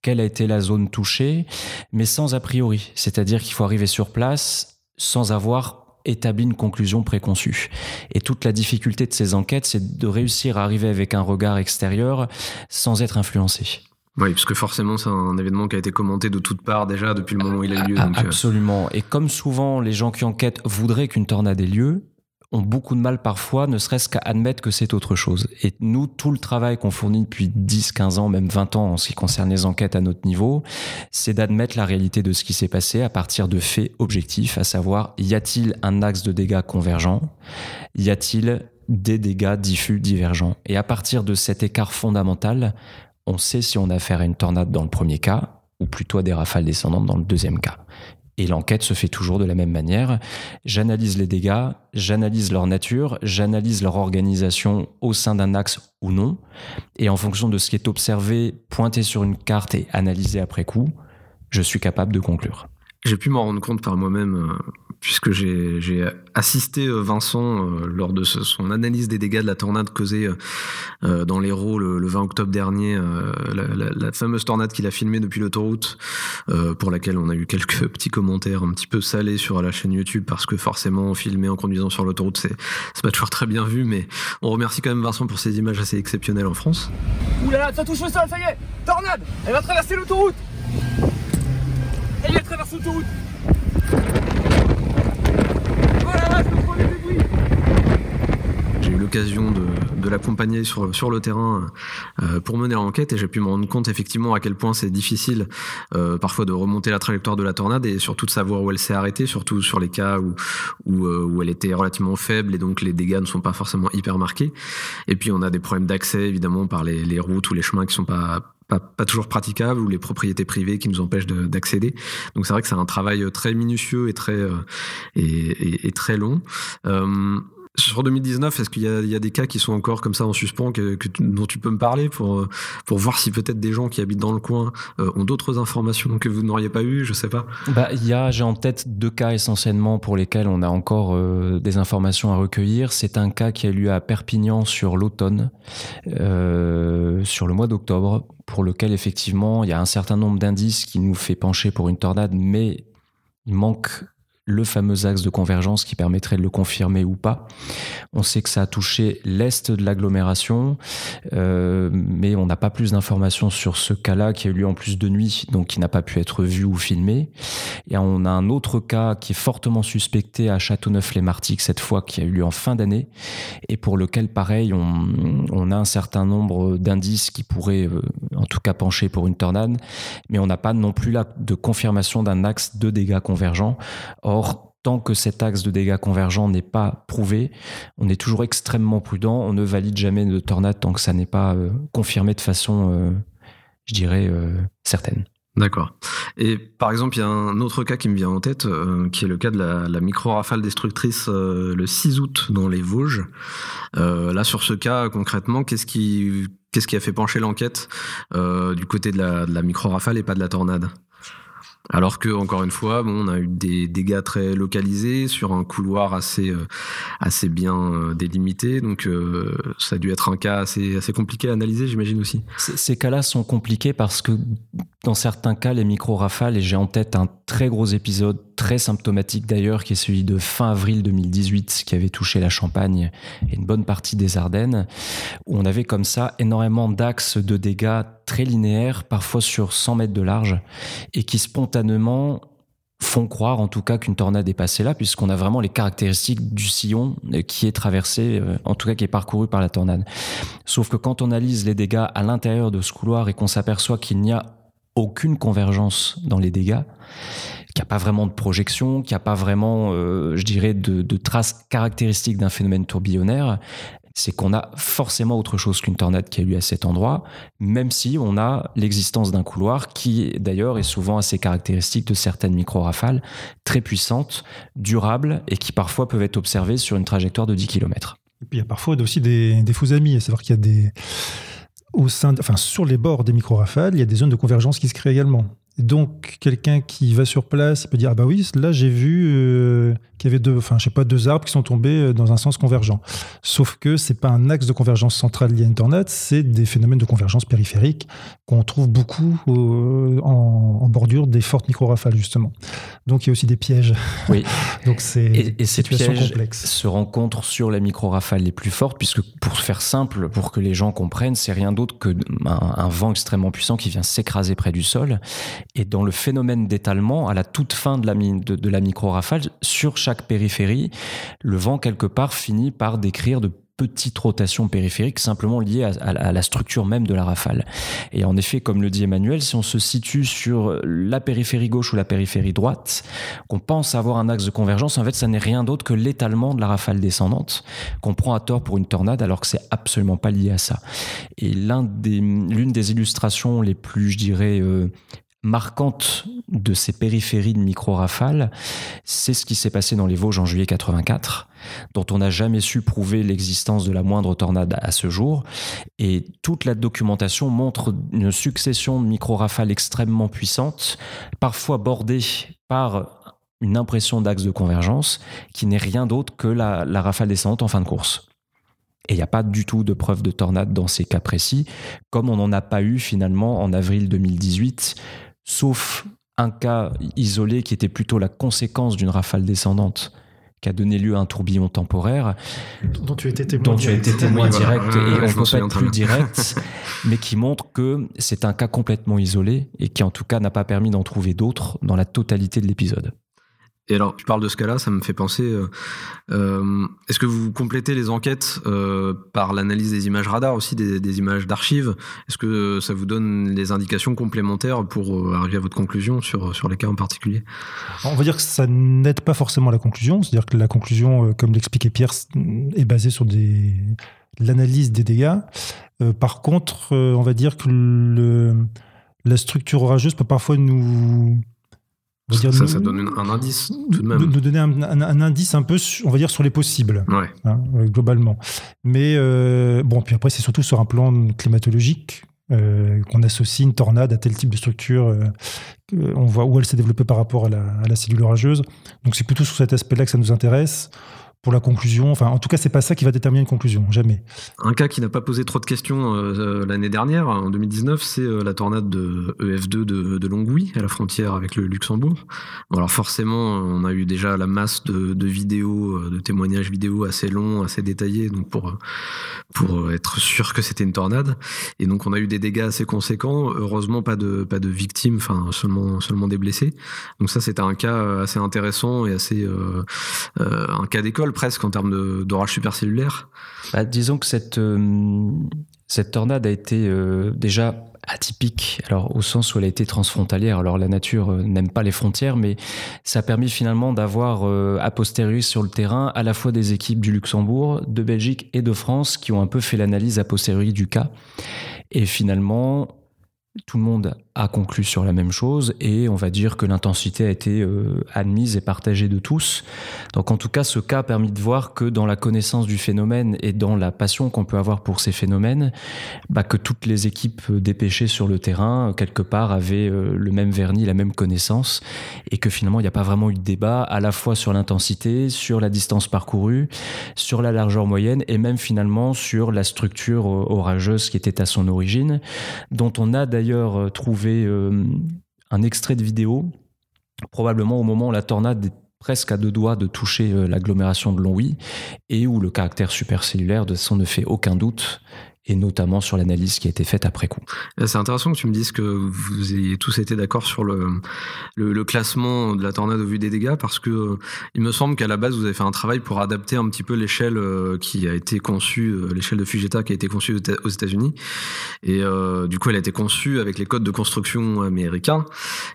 quelle a été la zone touchée, mais sans a priori. C'est-à-dire qu'il faut arriver sur place sans avoir établit une conclusion préconçue. Et toute la difficulté de ces enquêtes, c'est de réussir à arriver avec un regard extérieur sans être influencé. Oui, parce que forcément, c'est un événement qui a été commenté de toutes parts déjà depuis le moment où il a eu lieu. Donc... Absolument. Et comme souvent, les gens qui enquêtent voudraient qu'une tornade ait lieu, ont beaucoup de mal parfois, ne serait-ce qu'à admettre que c'est autre chose. Et nous, tout le travail qu'on fournit depuis dix, quinze ans, même vingt ans en ce qui concerne les enquêtes à notre niveau, c'est d'admettre la réalité de ce qui s'est passé à partir de faits objectifs, à savoir, y a-t-il un axe de dégâts convergent ? Y a-t-il des dégâts diffus divergents ? Et à partir de cet écart fondamental, on sait si on a affaire à une tornade dans le premier cas, ou plutôt à des rafales descendantes dans le deuxième cas. Et l'enquête se fait toujours de la même manière. J'analyse les dégâts, j'analyse leur nature, j'analyse leur organisation au sein d'un axe ou non. Et en fonction de ce qui est observé, pointé sur une carte et analysé après coup, je suis capable de conclure. J'ai pu m'en rendre compte par moi-même, puisque j'ai, j'ai assisté Vincent lors de son analyse des dégâts de la tornade causée dans l'Hérault le vingt octobre dernier, la, la, la fameuse tornade qu'il a filmée depuis l'autoroute, pour laquelle on a eu quelques petits commentaires un petit peu salés sur la chaîne YouTube, parce que forcément, filmer en conduisant sur l'autoroute, c'est, c'est pas toujours très bien vu, mais on remercie quand même Vincent pour ces images assez exceptionnelles en France. Ouh là là, ça touche le sol, ça y est, tornade, elle va traverser l'autoroute. Elle a traversé l'autoroute. J'ai eu l'occasion de, de l'accompagner sur, sur le terrain euh, pour mener l'enquête, et j'ai pu me rendre compte effectivement à quel point c'est difficile euh, parfois de remonter la trajectoire de la tornade, et surtout de savoir où elle s'est arrêtée, surtout sur les cas où, où, euh, où elle était relativement faible et donc les dégâts ne sont pas forcément hyper marqués. Et puis on a des problèmes d'accès évidemment par les, les routes ou les chemins qui ne sont pas... Pas, pas toujours praticable, ou les propriétés privées qui nous empêchent de, d'accéder. Donc c'est vrai que c'est un travail très minutieux et très, euh, et, et, et très long. Euh, sur deux mille dix-neuf, est-ce qu'il y a, il y a des cas qui sont encore comme ça en suspens, que, que, dont tu peux me parler pour, pour voir si peut-être des gens qui habitent dans le coin euh, ont d'autres informations que vous n'auriez pas eues, je sais pas. Bah, y a, j'ai en tête deux cas essentiellement pour lesquels on a encore euh, des informations à recueillir. C'est un cas qui a eu lieu à Perpignan sur l'automne, euh, sur le mois d'octobre, pour lequel effectivement il y a un certain nombre d'indices qui nous fait pencher pour une tornade, mais il manque le fameux axe de convergence qui permettrait de le confirmer ou pas. On sait que ça a touché l'est de l'agglomération, euh, mais on n'a pas plus d'informations sur ce cas-là qui a eu lieu en plus de nuit, donc qui n'a pas pu être vu ou filmé. Et on a un autre cas qui est fortement suspecté à Châteauneuf-les-Martigues cette fois, qui a eu lieu en fin d'année, et pour lequel, pareil, on, on a un certain nombre d'indices qui pourraient euh, en tout cas pencher pour une tornade, mais on n'a pas non plus là de confirmation d'un axe de dégâts convergents. Or, Or, tant que cet axe de dégâts convergents n'est pas prouvé, on est toujours extrêmement prudent. On ne valide jamais de tornade tant que ça n'est pas euh, confirmé de façon, euh, je dirais, euh, certaine. D'accord. Et par exemple, il y a un autre cas qui me vient en tête, euh, qui est le cas de la, la micro-rafale destructrice euh, le six août dans les Vosges. Euh, là, sur ce cas, concrètement, qu'est-ce qui, qu'est-ce qui a fait pencher l'enquête euh, du côté de la, de la micro-rafale et pas de la tornade ? Alors que, encore une fois, bon, on a eu des dégâts très localisés sur un couloir assez, euh, assez bien euh, délimité. Donc, euh, ça a dû être un cas assez, assez compliqué à analyser, j'imagine aussi. Ces, ces cas-là sont compliqués parce que, dans certains cas, les micro-rafales, et j'ai en tête un très gros épisode, très symptomatique d'ailleurs, qui est celui de fin avril deux mille dix-huit, qui avait touché la Champagne et une bonne partie des Ardennes, où on avait comme ça énormément d'axes de dégâts très linéaires, parfois sur cent mètres de large, et qui spontanément font croire en tout cas qu'une tornade est passée là, puisqu'on a vraiment les caractéristiques du sillon qui est traversé, en tout cas qui est parcouru par la tornade. Sauf que quand on analyse les dégâts à l'intérieur de ce couloir et qu'on s'aperçoit qu'il n'y a aucune convergence dans les dégâts, qu'il n'y a pas vraiment de projection, qu'il n'y a pas vraiment, euh, je dirais, de, de traces caractéristiques d'un phénomène tourbillonnaire, c'est qu'on a forcément autre chose qu'une tornade qui a eu lieu à cet endroit, même si on a l'existence d'un couloir qui, d'ailleurs, est souvent assez caractéristique de certaines micro-rafales très puissantes, durables et qui parfois peuvent être observées sur une trajectoire de dix kilomètres. il y a parfois aussi des, des faux amis, à savoir qu'il y a des... Au sein de, enfin, sur les bords des micro-rafales, il y a des zones de convergence qui se créent également. Et donc, quelqu'un qui va sur place, il peut dire « Ah bah oui, là, j'ai vu euh, qu'il y avait deux, enfin, je sais pas, deux arbres qui sont tombés dans un sens convergent. » Sauf que ce n'est pas un axe de convergence centrale lié à une tornade, c'est des phénomènes de convergence périphérique qu'on trouve beaucoup au, en, en bordure des fortes micro-rafales, justement. Donc, il y a aussi des pièges. Oui. Donc, c'est et, et ces pièges complexe. Se rencontrent sur les micro-rafales les plus fortes, puisque, pour faire simple, pour que les gens comprennent, c'est rien d'autre qu'un un vent extrêmement puissant qui vient s'écraser près du sol. Et dans le phénomène d'étalement, à la toute fin de la, de, de la micro-rafale, sur chaque périphérie, le vent, quelque part, finit par décrire de petites rotations périphériques simplement liées à, à, à la structure même de la rafale. Et en effet, comme le dit Emmanuel, si on se situe sur la périphérie gauche ou la périphérie droite, qu'on pense avoir un axe de convergence, en fait, ça n'est rien d'autre que l'étalement de la rafale descendante, qu'on prend à tort pour une tornade, alors que c'est absolument pas lié à ça. Et l'un des, l'une des illustrations les plus, je dirais... Euh, marquante de ces périphéries de micro-rafales, c'est ce qui s'est passé dans les Vosges en juillet quatre-vingt-quatre, dont on n'a jamais su prouver l'existence de la moindre tornade à ce jour. Et toute la documentation montre une succession de micro-rafales extrêmement puissantes, parfois bordées par une impression d'axe de convergence qui n'est rien d'autre que la, la rafale descendante en fin de course. Et il n'y a pas du tout de preuve de tornade dans ces cas précis, comme on n'en a pas eu finalement en avril deux mille dix-huit, sauf un cas isolé qui était plutôt la conséquence d'une rafale descendante qui a donné lieu à un tourbillon temporaire dont tu étais témoin direct, été témoin direct oui, voilà. Et ouais, on ne peut pas être plus direct, mais qui montre que c'est un cas complètement isolé et qui en tout cas n'a pas permis d'en trouver d'autres dans la totalité de l'épisode. Et alors, tu parles de ce cas-là, ça me fait penser, euh, euh, est-ce que vous complétez les enquêtes euh, par l'analyse des images radar aussi, des, des images d'archives ? Est-ce que ça vous donne les indications complémentaires pour arriver à votre conclusion sur, sur les cas en particulier ? On va dire que ça n'aide pas forcément à la conclusion, c'est-à-dire que la conclusion, comme l'expliquait Pierre, est basée sur des, l'analyse des dégâts. Euh, par contre, euh, on va dire que le, la structure orageuse peut parfois nous... Ça, nous, ça donne un indice tout de même. Nous donner un, un, un indice un peu, on va dire, sur les possibles, ouais. Hein, globalement. Mais euh, bon, puis après, c'est surtout sur un plan climatologique euh, qu'on associe une tornade à tel type de structure. Euh, on voit où elle s'est développée par rapport à la, à la cellule orageuse. Donc, c'est plutôt sur cet aspect-là que ça nous intéresse. Pour la conclusion, enfin, en tout cas, c'est pas ça qui va déterminer une conclusion, jamais. Un cas qui n'a pas posé trop de questions euh, l'année dernière, en deux mille dix-neuf, c'est euh, la tornade de E F deux de, de Longwy, à la frontière avec le Luxembourg. Bon, alors forcément, on a eu déjà la masse de, de vidéos, de témoignages vidéo assez longs, assez détaillés, donc pour, pour être sûr que c'était une tornade. Et donc, on a eu des dégâts assez conséquents. Heureusement, pas de, pas de victimes, enfin, seulement, seulement des blessés. Donc ça, c'était un cas assez intéressant et assez euh, euh, un cas d'école, presque en termes de, d'orage supercellulaire. Bah, disons que cette, euh, cette tornade a été euh, déjà atypique, alors au sens où elle a été transfrontalière. Alors la nature euh, n'aime pas les frontières, mais ça a permis finalement d'avoir euh, a posteriori sur le terrain à la fois des équipes du Luxembourg, de Belgique et de France qui ont un peu fait l'analyse a posteriori du cas. Et finalement, tout le monde a conclu sur la même chose et on va dire que l'intensité a été euh, admise et partagée de tous. Donc en tout cas, ce cas a permis de voir que dans la connaissance du phénomène et dans la passion qu'on peut avoir pour ces phénomènes, bah, que toutes les équipes dépêchées sur le terrain, quelque part, avaient euh, le même vernis, la même connaissance et que finalement, il n'y a pas vraiment eu de débat à la fois sur l'intensité, sur la distance parcourue, sur la largeur moyenne et même finalement sur la structure euh, orageuse qui était à son origine, dont on a d'ailleurs euh, trouvé un extrait de vidéo, probablement au moment où la tornade est presque à deux doigts de toucher l'agglomération de Longwy et où le caractère supercellulaire de son ne fait aucun doute, et notamment sur l'analyse qui a été faite après coup. C'est intéressant que tu me dises que vous ayez tous été d'accord sur le, le, le classement de la tornade au vu des dégâts, parce que euh, il me semble qu'à la base, vous avez fait un travail pour adapter un petit peu l'échelle euh, qui a été conçue, euh, l'échelle de Fujita qui a été conçue aux États-Unis. Et euh, du coup, elle a été conçue avec les codes de construction américains.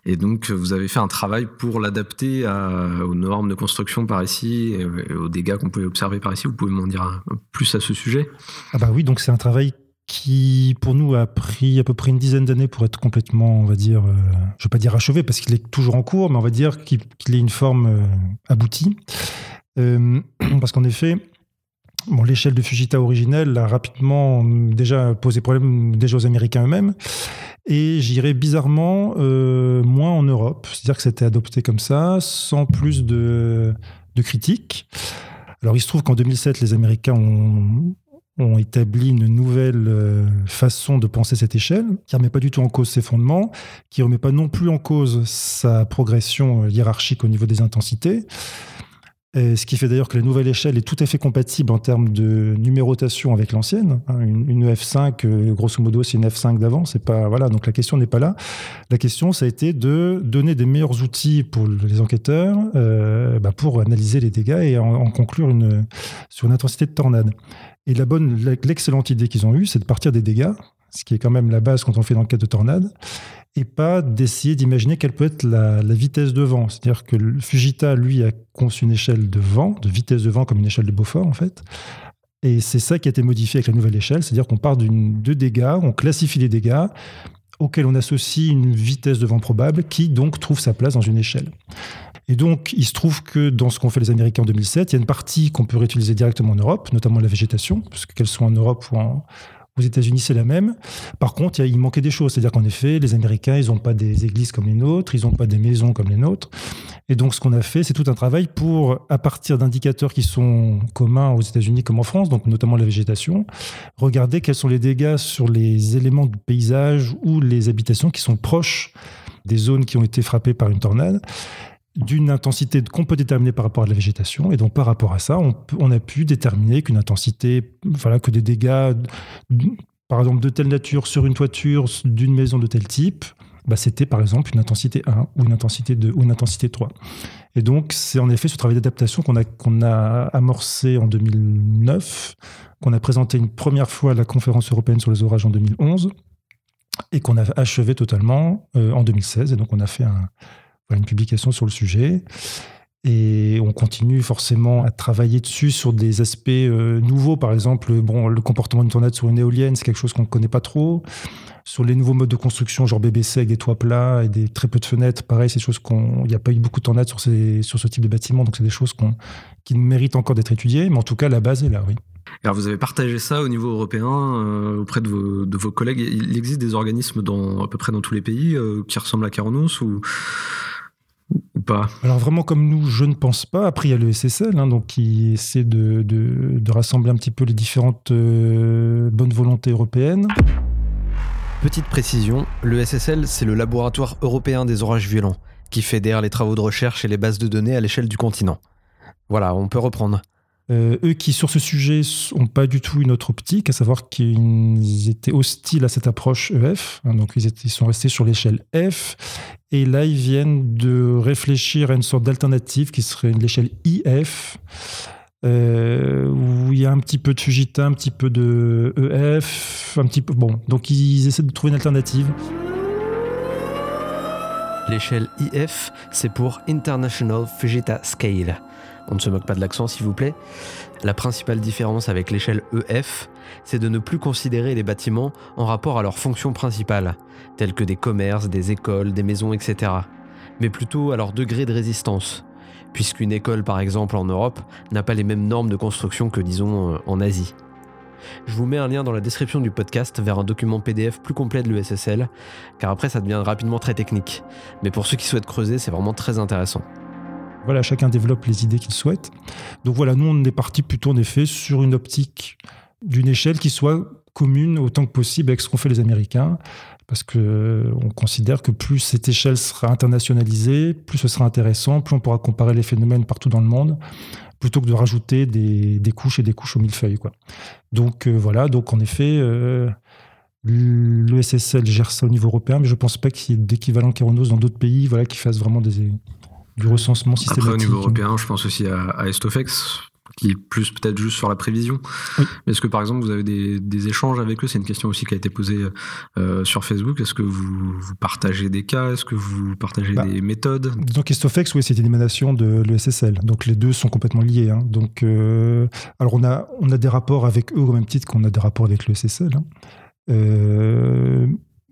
Et donc, vous avez fait un travail pour l'adapter à, aux normes de construction par ici, et, et aux dégâts qu'on pouvait observer par ici. Vous pouvez m'en dire plus à ce sujet ? Ah bah oui, donc c'est un travail qui, pour nous, a pris à peu près une dizaine d'années pour être complètement, on va dire, euh, je ne vais pas dire achevé, parce qu'il est toujours en cours, mais on va dire qu'il, qu'il ait une forme euh, aboutie. Euh, parce qu'en effet, Bon, l'échelle de Fujita originelle a rapidement déjà posé problème déjà aux Américains eux-mêmes. Et j'irais bizarrement euh, moins en Europe. C'est-à-dire que c'était adopté comme ça, sans plus de, de critiques. Alors, il se trouve qu'en deux mille sept, les Américains ont, ont établi une nouvelle façon de penser cette échelle, qui ne remet pas du tout en cause ses fondements, qui ne remet pas non plus en cause sa progression hiérarchique au niveau des intensités. Et ce qui fait d'ailleurs que la nouvelle échelle est tout à fait compatible en termes de numérotation avec l'ancienne. Une, une E F cinq, grosso modo, c'est une F cinq d'avant. C'est pas, voilà, donc la question n'est pas là. La question, ça a été de donner des meilleurs outils pour les enquêteurs euh, bah pour analyser les dégâts et en, en conclure une, sur une intensité de tornade. Et la bonne, l'excellente idée qu'ils ont eue, c'est de partir des dégâts, ce qui est quand même la base quand on fait une enquête de tornade, et pas d'essayer d'imaginer quelle peut être la, la vitesse de vent. C'est-à-dire que Fujita, lui, a conçu une échelle de vent, de vitesse de vent comme une échelle de Beaufort, en fait. Et c'est ça qui a été modifié avec la nouvelle échelle, c'est-à-dire qu'on part d'une, de dégâts, on classifie les dégâts, auxquels on associe une vitesse de vent probable, qui donc trouve sa place dans une échelle. Et donc, il se trouve que dans ce qu'ont fait les Américains en deux mille sept, il y a une partie qu'on peut réutiliser directement en Europe, notamment la végétation, parce qu'elle soit en Europe ou en... Aux États-Unis, c'est la même. Par contre, il manquait des choses. C'est-à-dire qu'en effet, les Américains, ils n'ont pas des églises comme les nôtres, ils n'ont pas des maisons comme les nôtres. Et donc, ce qu'on a fait, c'est tout un travail pour, à partir d'indicateurs qui sont communs aux États-Unis comme en France, donc notamment la végétation, regarder quels sont les dégâts sur les éléments du paysage ou les habitations qui sont proches des zones qui ont été frappées par une tornade, d'une intensité qu'on peut déterminer par rapport à la végétation. Et donc, par rapport à ça, on, on a pu déterminer qu'une intensité, voilà, que des dégâts, par exemple, de telle nature sur une toiture, d'une maison de tel type, bah, c'était par exemple une intensité un ou une intensité deux ou une intensité trois. Et donc, c'est en effet ce travail d'adaptation qu'on a, qu'on a amorcé en deux mille neuf, qu'on a présenté une première fois à la conférence européenne sur les orages en deux mille onze et qu'on a achevé totalement euh, en deux mille seize. Et donc, on a fait un... une publication sur le sujet et on continue forcément à travailler dessus sur des aspects euh, nouveaux. Par exemple, bon, le comportement d'une tornade sur une éolienne, c'est quelque chose qu'on ne connaît pas trop. Sur les nouveaux modes de construction, genre B B C avec des toits plats et des, très peu de fenêtres, pareil, c'est des choses qu'on... Il n'y a pas eu beaucoup de tornades sur, ces, sur ce type de bâtiment, donc c'est des choses qu'on, qui méritent encore d'être étudiées, mais en tout cas, la base est là, oui. Alors, vous avez partagé ça au niveau européen euh, auprès de vos, de vos collègues. Il existe des organismes dans, à peu près dans tous les pays euh, qui ressemblent à Keraunos ou, ou pas? Alors, vraiment, comme nous, je ne pense pas. Après, il y a le S S L hein, donc, qui essaie de, de, de rassembler un petit peu les différentes euh, bonnes volontés européennes. Petite précision, le S S L, c'est le Laboratoire européen des orages violents qui fédère les travaux de recherche et les bases de données à l'échelle du continent. Voilà, on peut reprendre. Euh, eux qui, sur ce sujet, n'ont pas du tout une autre optique, à savoir qu'ils étaient hostiles à cette approche E F, hein, donc ils, étaient, ils sont restés sur l'échelle F, et là ils viennent de réfléchir à une sorte d'alternative qui serait l'échelle I F, euh, où il y a un petit peu de Fujita, un petit peu de E F, un petit peu... Bon, donc ils essaient de trouver une alternative. L'échelle I F, c'est pour International Fujita Scale. On ne se moque pas de l'accent, s'il vous plaît. La principale différence avec l'échelle E F, c'est de ne plus considérer les bâtiments en rapport à leur fonction principale, tels que des commerces, des écoles, des maisons, et cetera, mais plutôt à leur degré de résistance, puisqu'une école, par exemple, en Europe, n'a pas les mêmes normes de construction que, disons, en Asie. Je vous mets un lien dans la description du podcast vers un document P D F plus complet de l'E S S L, car après, ça devient rapidement très technique. Mais pour ceux qui souhaitent creuser, c'est vraiment très intéressant. Voilà, chacun développe les idées qu'il souhaite. Donc voilà, nous, on est parti plutôt, en effet, sur une optique d'une échelle qui soit commune autant que possible avec ce qu'ont fait les Américains, parce qu'on considère que plus cette échelle sera internationalisée, plus ce sera intéressant, plus on pourra comparer les phénomènes partout dans le monde, plutôt que de rajouter des, des couches et des couches au millefeuille, quoi. Donc euh, voilà, donc en effet... Euh Le S S L gère ça au niveau européen, mais je ne pense pas qu'il y ait d'équivalent Keraunos dans d'autres pays voilà, qui fassent vraiment des, du recensement systématique. Après, au niveau européen, je pense aussi à, à Estofex, qui est plus peut-être juste sur la prévision. Oui. Est-ce que, par exemple, vous avez des, des échanges avec eux? C'est une question aussi qui a été posée euh, sur Facebook. Est-ce que vous, vous partagez des cas? Est-ce que vous partagez bah, des méthodes? Donc, Estofex, oui, c'est une émanation de l'E S S L. Donc, les deux sont complètement liés. Hein. Donc, euh, alors, on a, on a des rapports avec eux au même titre qu'on a des rapports avec l'E S S L. Hein. Euh,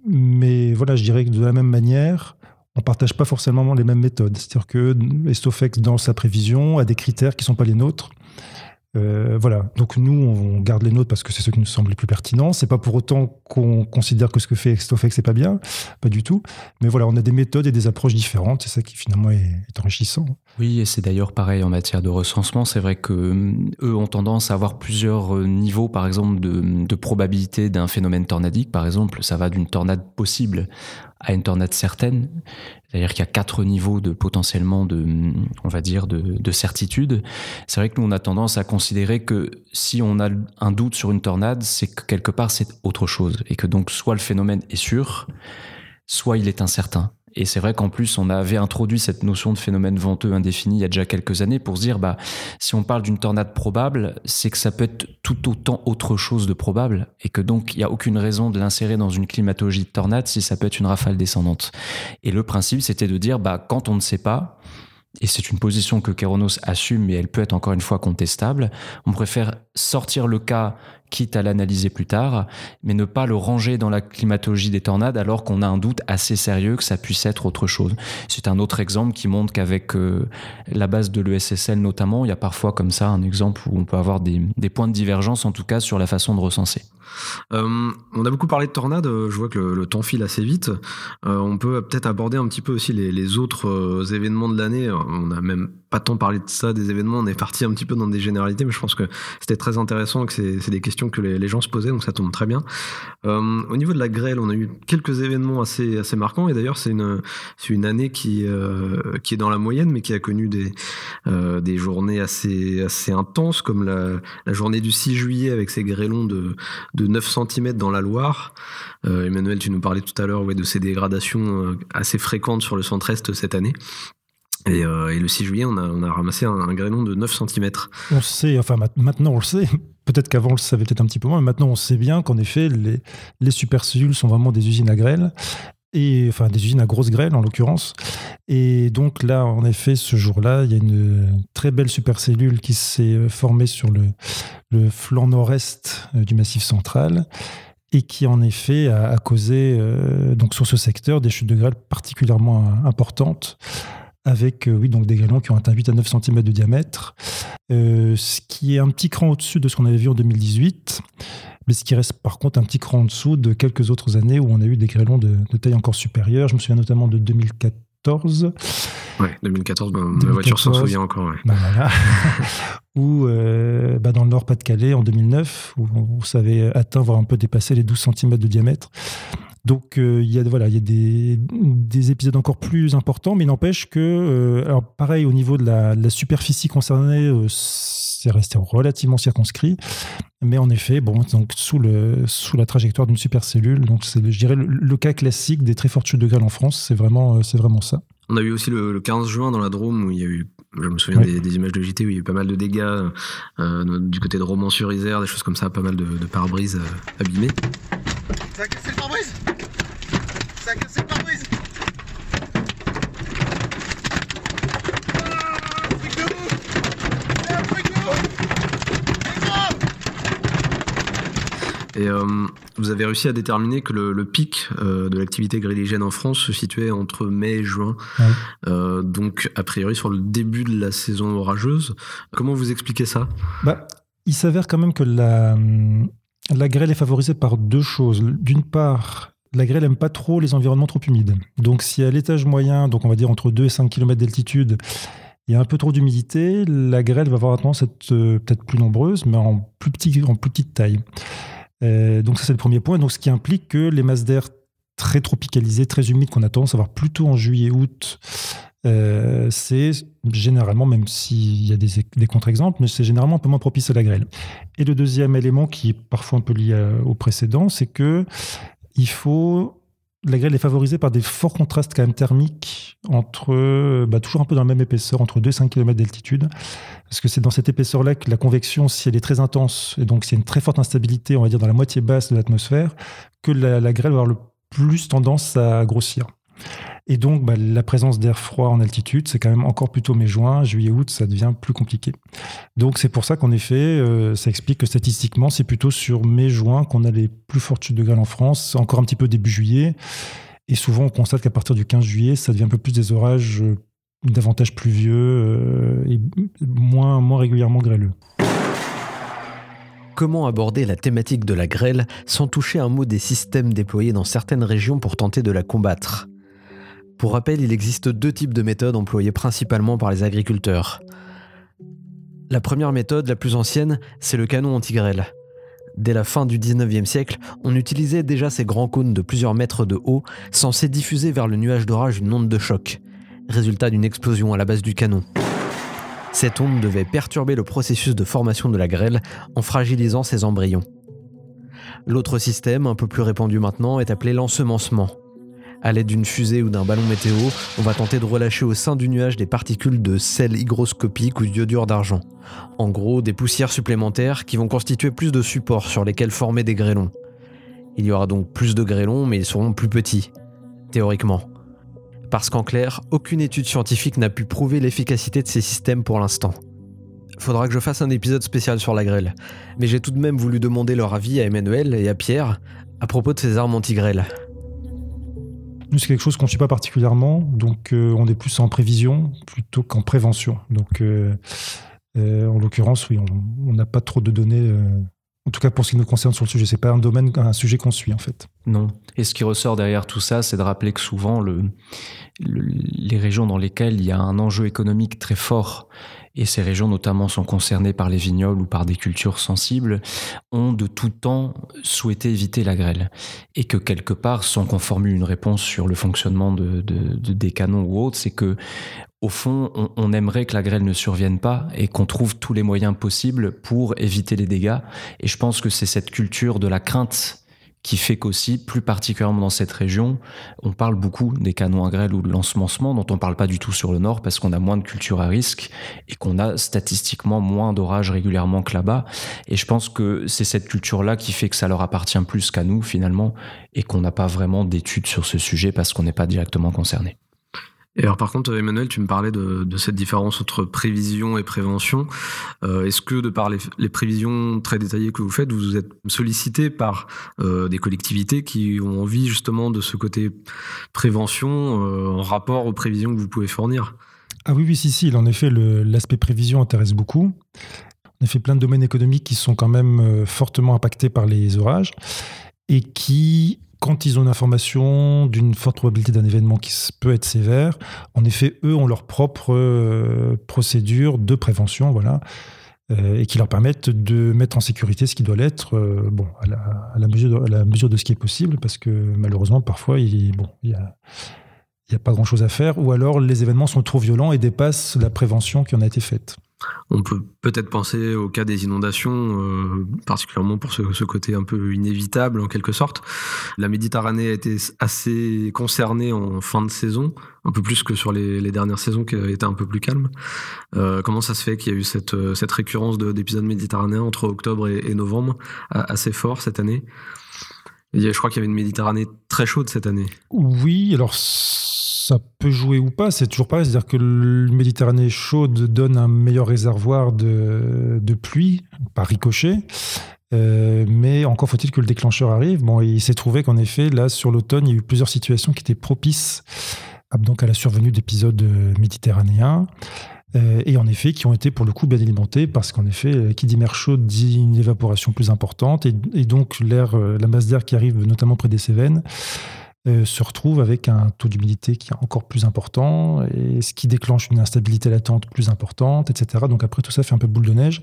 mais voilà, je dirais que de la même manière, on ne partage pas forcément les mêmes méthodes. C'est-à-dire que Estofex, dans sa prévision, a des critères qui ne sont pas les nôtres. Euh, voilà. Donc nous, on garde les nôtres parce que c'est ceux qui nous semblent les plus pertinents. C'est pas pour autant qu'on considère que ce que fait Estofex c'est pas bien, pas du tout. Mais voilà, on a des méthodes et des approches différentes. C'est ça qui finalement est, est enrichissant. Oui, et c'est d'ailleurs pareil en matière de recensement. C'est vrai que eux ont tendance à avoir plusieurs niveaux, par exemple, de, de probabilité d'un phénomène tornadique. Par exemple, ça va d'une tornade possible à une tornade certaine. C'est-à-dire qu'il y a quatre niveaux de potentiellement de, on va dire, de, de certitude. C'est vrai que nous, on a tendance à considérer que si on a un doute sur une tornade, c'est que quelque part, c'est autre chose. Et que donc, soit le phénomène est sûr, soit il est incertain. Et c'est vrai qu'en plus, on avait introduit cette notion de phénomène venteux indéfini il y a déjà quelques années pour se dire, bah, si on parle d'une tornade probable, c'est que ça peut être tout autant autre chose de probable et que donc, il n'y a aucune raison de l'insérer dans une climatologie de tornade si ça peut être une rafale descendante. Et le principe, c'était de dire, bah, quand on ne sait pas, et c'est une position que Keraunos assume, mais elle peut être encore une fois contestable, on préfère sortir le cas quitte à l'analyser plus tard, mais ne pas le ranger dans la climatologie des tornades alors qu'on a un doute assez sérieux que ça puisse être autre chose. C'est un autre exemple qui montre qu'avec euh, la base de l'E S S L notamment, il y a parfois comme ça un exemple où on peut avoir des, des points de divergence, en tout cas sur la façon de recenser. Euh, on a beaucoup parlé de tornades, je vois que le, le temps file assez vite. Euh, on peut peut-être aborder un petit peu aussi les, les autres euh, événements de l'année. On n'a même pas tant parlé de ça, des événements, on est parti un petit peu dans des généralités, mais je pense que c'était très intéressant et que c'est, c'est des questions que les, les gens se posaient, donc ça tombe très bien. Euh, au niveau de la grêle, on a eu quelques événements assez, assez marquants, et d'ailleurs c'est une, c'est une année qui, euh, qui est dans la moyenne, mais qui a connu des, euh, des journées assez, assez intenses, comme la, la journée du six juillet avec ces grêlons de de neuf centimètres dans la Loire. Euh, Emmanuel, tu nous parlais tout à l'heure ouais, de ces dégradations assez fréquentes sur le centre-est cette année. Et, euh, et le six juillet, on a, on a ramassé un, un grêlon de neuf centimètres. On sait, enfin maintenant on le sait, peut-être qu'avant on le savait peut-être un petit peu moins, mais maintenant on sait bien qu'en effet, les, les supercellules sont vraiment des usines à grêle. Et, enfin, des usines à grosse grêle, en l'occurrence. Et donc là, en effet, ce jour-là, il y a une très belle supercellule qui s'est formée sur le, le flanc nord-est du Massif central et qui, en effet, a, a causé, euh, donc sur ce secteur, des chutes de grêle particulièrement importantes, avec euh, oui, donc des grêlons qui ont atteint huit à neuf centimètres de diamètre, euh, ce qui est un petit cran au-dessus de ce qu'on avait vu en deux mille dix-huit. Mais ce qui reste par contre un petit cran en dessous de quelques autres années où on a eu des grêlons de, de taille encore supérieure. Je me souviens notamment de deux mille quatorze. Oui, deux mille quatorze, ben, deux mille quatorze, ma voiture s'en souvient encore. Ouais. Ben voilà. Ou euh, ben dans le Nord Pas-de-Calais en deux mille neuf, où, où ça avait atteint, voire un peu dépassé les douze centimètres de diamètre. Donc il euh, y a, voilà, y a des, des épisodes encore plus importants, mais il n'empêche que, euh, alors pareil, au niveau de la, de la superficie concernée, euh, c'est resté relativement circonscrit, mais en effet, bon, donc sous, le, sous la trajectoire d'une supercellule, donc c'est, je dirais, le, le cas classique des très fortes chutes de grêle en France, c'est vraiment, c'est vraiment ça. On a eu aussi le, le quinze juin dans la Drôme, où il y a eu, je me souviens oui. des, des images de J T, où il y a eu pas mal de dégâts, euh, du côté de Romans-sur-Isère, des choses comme ça, pas mal de, de pare-brise euh, abîmés. Ça a cassé le pare-brise Ça a cassé le pare-brise Et euh, vous avez réussi à déterminer que le, le pic euh, de l'activité gréligène en France se situait entre mai et juin, ouais. euh, donc a priori sur le début de la saison orageuse. Comment vous expliquez ça ? Bah, il s'avère quand même que la, la grêle est favorisée par deux choses. D'une part, la grêle n'aime pas trop les environnements trop humides. Donc si à l'étage moyen, donc on va dire entre deux et cinq kilomètres d'altitude, il y a un peu trop d'humidité, la grêle va avoir tendance à être euh, peut-être plus nombreuse, mais en plus, petit, en plus petite taille. Euh, donc ça c'est le premier point, donc ce qui implique que les masses d'air très tropicalisées, très humides qu'on a tendance à voir plutôt en juillet-août, euh, c'est généralement, même s'il y a des, des contre-exemples, mais c'est généralement un peu moins propice à la grêle. Et le deuxième élément qui est parfois un peu lié à, au précédent, c'est que il faut... La grêle est favorisée par des forts contrastes quand même thermiques entre, bah, toujours un peu dans la même épaisseur, entre deux et cinq kilomètres d'altitude. Parce que c'est dans cette épaisseur-là que la convection, si elle est très intense, et donc s'il y a une très forte instabilité, on va dire dans la moitié basse de l'atmosphère, que la, la grêle va avoir le plus tendance à grossir. Et donc, bah, la présence d'air froid en altitude, c'est quand même encore plutôt mai-juin, juillet-août, ça devient plus compliqué. Donc, c'est pour ça qu'en effet, euh, ça explique que statistiquement, c'est plutôt sur mai-juin qu'on a les plus fortes chutes de grêle en France, encore un petit peu début juillet. Et souvent, on constate qu'à partir du quinze juillet, ça devient un peu plus des orages euh, davantage pluvieux euh, et moins, moins régulièrement grêleux. Comment aborder la thématique de la grêle sans toucher un mot des systèmes déployés dans certaines régions pour tenter de la combattre ? Pour rappel, il existe deux types de méthodes employées principalement par les agriculteurs. La première méthode, la plus ancienne, c'est le canon anti-grêle. Dès la fin du dix-neuvième siècle, on utilisait déjà ces grands cônes de plusieurs mètres de haut, censés diffuser vers le nuage d'orage une onde de choc, résultat d'une explosion à la base du canon. Cette onde devait perturber le processus de formation de la grêle en fragilisant ses embryons. L'autre système, un peu plus répandu maintenant, est appelé l'ensemencement. À l'aide d'une fusée ou d'un ballon météo, on va tenter de relâcher au sein du nuage des particules de sel hygroscopique ou d'iodure d'argent. En gros, des poussières supplémentaires qui vont constituer plus de supports sur lesquels former des grêlons. Il y aura donc plus de grêlons, mais ils seront plus petits, théoriquement. Parce qu'en clair, aucune étude scientifique n'a pu prouver l'efficacité de ces systèmes pour l'instant. Faudra que je fasse un épisode spécial sur la grêle, mais j'ai tout de même voulu demander leur avis à Emmanuel et à Pierre à propos de ces armes anti-grêle. Nous, c'est quelque chose qu'on ne suit pas particulièrement, donc euh, on est plus en prévision plutôt qu'en prévention. Donc, euh, euh, en l'occurrence, oui, on n'a pas trop de données, euh, en tout cas pour ce qui nous concerne sur le sujet. Ce n'est pas un domaine, un sujet qu'on suit, en fait. Non. Et ce qui ressort derrière tout ça, c'est de rappeler que souvent, le, le, les régions dans lesquelles il y a un enjeu économique très fort, et ces régions notamment sont concernées par les vignobles ou par des cultures sensibles, ont de tout temps souhaité éviter la grêle. Et que quelque part, sans qu'on formule une réponse sur le fonctionnement de, de, de, des canons ou autres, c'est que, au fond, on, on aimerait que la grêle ne survienne pas et qu'on trouve tous les moyens possibles pour éviter les dégâts. Et je pense que c'est cette culture de la crainte qui fait qu'aussi, plus particulièrement dans cette région, on parle beaucoup des canons à grêle ou de l'ensemencement, dont on ne parle pas du tout sur le nord, parce qu'on a moins de cultures à risque et qu'on a statistiquement moins d'orages régulièrement que là-bas. Et je pense que c'est cette culture-là qui fait que ça leur appartient plus qu'à nous, finalement, et qu'on n'a pas vraiment d'études sur ce sujet parce qu'on n'est pas directement concerné. Et alors par contre, Emmanuel, tu me parlais de, de cette différence entre prévision et prévention. Euh, est-ce que de par les, les prévisions très détaillées que vous faites, vous êtes sollicité par euh, des collectivités qui ont envie justement de ce côté prévention euh, en rapport aux prévisions que vous pouvez fournir ? Ah oui, oui, si, si. En effet, le, l'aspect prévision intéresse beaucoup. En effet, plein de domaines économiques qui sont quand même fortement impactés par les orages et qui... Quand ils ont une information d'une forte probabilité d'un événement qui peut être sévère, en effet, eux ont leur propre euh, procédure de prévention, voilà, euh, et qui leur permettent de mettre en sécurité ce qui doit l'être, euh, bon, à la, à, la mesure de, à la mesure de ce qui est possible, parce que malheureusement, parfois, il bon, y a, y a pas grand-chose à faire, ou alors les événements sont trop violents et dépassent la prévention qui en a été faite. On peut peut-être penser au cas des inondations, euh, particulièrement pour ce, ce côté un peu inévitable en quelque sorte. La Méditerranée a été assez concernée en fin de saison, un peu plus que sur les, les dernières saisons qui étaient un peu plus calmes. Euh, comment ça se fait qu'il y a eu cette, cette récurrence de, d'épisodes méditerranéens entre octobre et, et novembre assez fort cette année ? Et je crois qu'il y avait une Méditerranée très chaude cette année. Oui, alors... Ça peut jouer ou pas, c'est toujours pareil. C'est-à-dire que le Méditerranée chaude donne un meilleur réservoir de, de pluie, par ricochet. Euh, mais encore faut-il que le déclencheur arrive. Bon, il s'est trouvé qu'en effet, là, sur l'automne, il y a eu plusieurs situations qui étaient propices à, donc, à la survenue d'épisodes méditerranéens. Euh, et en effet, qui ont été pour le coup bien alimentés, parce qu'en effet, qui dit mer chaude dit une évaporation plus importante. Et, et donc, l'air, la masse d'air qui arrive notamment près des Cévennes, Euh, se retrouve avec un taux d'humidité qui est encore plus important, et ce qui déclenche une instabilité latente plus importante, et cetera. Donc après, tout ça fait un peu boule de neige.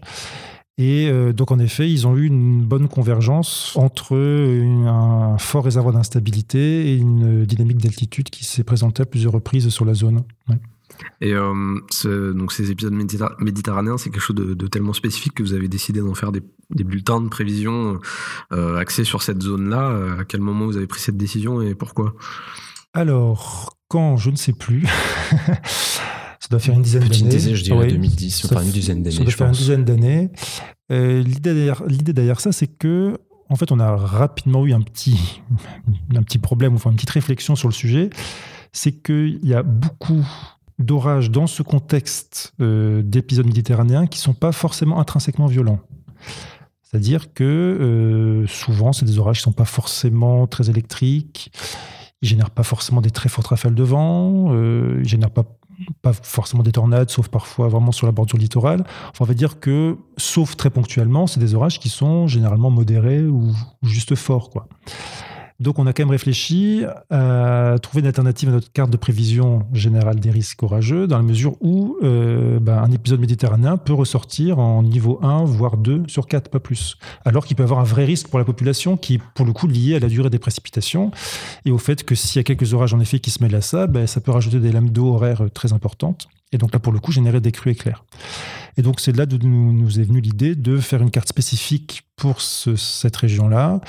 Et euh, donc en effet, ils ont eu une bonne convergence entre une, un fort réservoir d'instabilité et une dynamique d'altitude qui s'est présentée à plusieurs reprises sur la zone. Ouais. Et euh, ce, donc ces épisodes médita- méditerranéens, c'est quelque chose de, de tellement spécifique que vous avez décidé d'en faire des, des bulletins de prévision euh, axés sur cette zone-là. À quel moment vous avez pris cette décision et pourquoi ? Alors, quand je ne sais plus, ça doit faire une dizaine Petite d'années. Dizaine, je dirais ouais, deux mille dix, enfin une dizaine d'années. Ça doit faire une dizaine d'années. Euh, l'idée, derrière, l'idée derrière ça, c'est que en fait, on a rapidement eu un petit, un petit problème, enfin une petite réflexion sur le sujet. C'est qu'il y a beaucoup d'orages dans ce contexte euh, d'épisodes méditerranéens qui ne sont pas forcément intrinsèquement violents. C'est-à-dire que euh, souvent, c'est des orages qui ne sont pas forcément très électriques, ils ne génèrent pas forcément des très fortes rafales de vent, euh, ils ne génèrent pas pas forcément des tornades, sauf parfois vraiment sur la bordure littorale. Enfin, on va dire que, sauf très ponctuellement, c'est des orages qui sont généralement modérés ou, ou juste forts, quoi. Donc, on a quand même réfléchi à trouver une alternative à notre carte de prévision générale des risques orageux, dans la mesure où euh, ben, un épisode méditerranéen peut ressortir en niveau un, voire deux sur quatre, pas plus. Alors qu'il peut y avoir un vrai risque pour la population qui est pour le coup lié à la durée des précipitations et au fait que s'il y a quelques orages en effet qui se mêlent à ça, ben, ça peut rajouter des lames d'eau horaires très importantes. Et donc là, pour le coup, générer des crues éclairs. Et donc, c'est là d'où nous, nous est venue l'idée de faire une carte spécifique pour ce, cette région-là,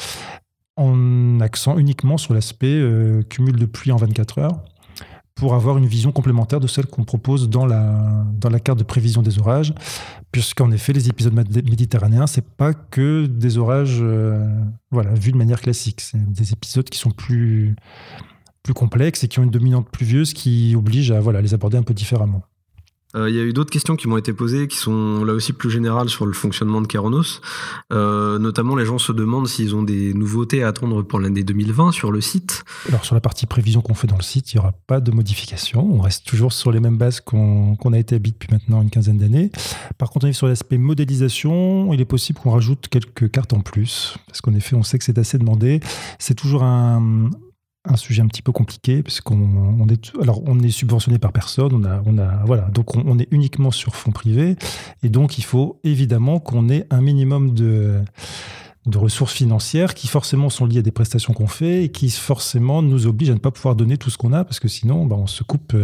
en accent uniquement sur l'aspect euh, cumul de pluie en vingt-quatre heures pour avoir une vision complémentaire de celle qu'on propose dans la, dans la carte de prévision des orages, puisqu'en effet, les épisodes méditerranéens, c'est pas que des orages euh, voilà, vus de manière classique. C'est des épisodes qui sont plus, plus complexes et qui ont une dominante pluvieuse qui oblige à voilà, les aborder un peu différemment. Il euh, y a eu d'autres questions qui m'ont été posées, qui sont là aussi plus générales sur le fonctionnement de Keraunos. Euh, notamment, les gens se demandent s'ils ont des nouveautés à attendre pour l'année deux mille vingt sur le site. Alors, sur la partie prévision qu'on fait dans le site, il n'y aura pas de modification. On reste toujours sur les mêmes bases qu'on, qu'on a été habitué depuis maintenant une quinzaine d'années. Par contre, on est sur l'aspect modélisation. Il est possible qu'on rajoute quelques cartes en plus, parce qu'en effet, on sait que c'est assez demandé. C'est toujours un... un sujet un petit peu compliqué parce qu'on on est alors on est subventionné par personne, on a on a voilà donc on, on est uniquement sur fonds privés et donc il faut évidemment qu'on ait un minimum de de ressources financières qui forcément sont liées à des prestations qu'on fait et qui forcément nous obligent à ne pas pouvoir donner tout ce qu'on a parce que sinon bah, on se coupe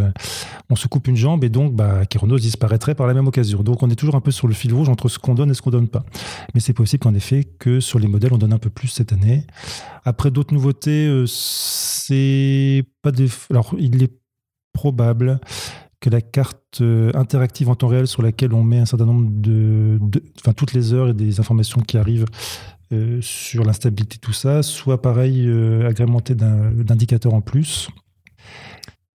on se coupe une jambe et donc bah Keraunos disparaîtrait par la même occasion. Donc on est toujours un peu sur le fil rouge entre ce qu'on donne et ce qu'on donne pas. Mais c'est possible qu'en effet que sur les modèles on donne un peu plus cette année. Après d'autres nouveautés euh, c'est pas des... Alors, il est probable que la carte interactive en temps réel sur laquelle on met un certain nombre de... de... Enfin, toutes les heures et des informations qui arrivent euh, sur l'instabilité, tout ça, soit pareil, euh, agrémentée d'un... d'indicateurs en plus.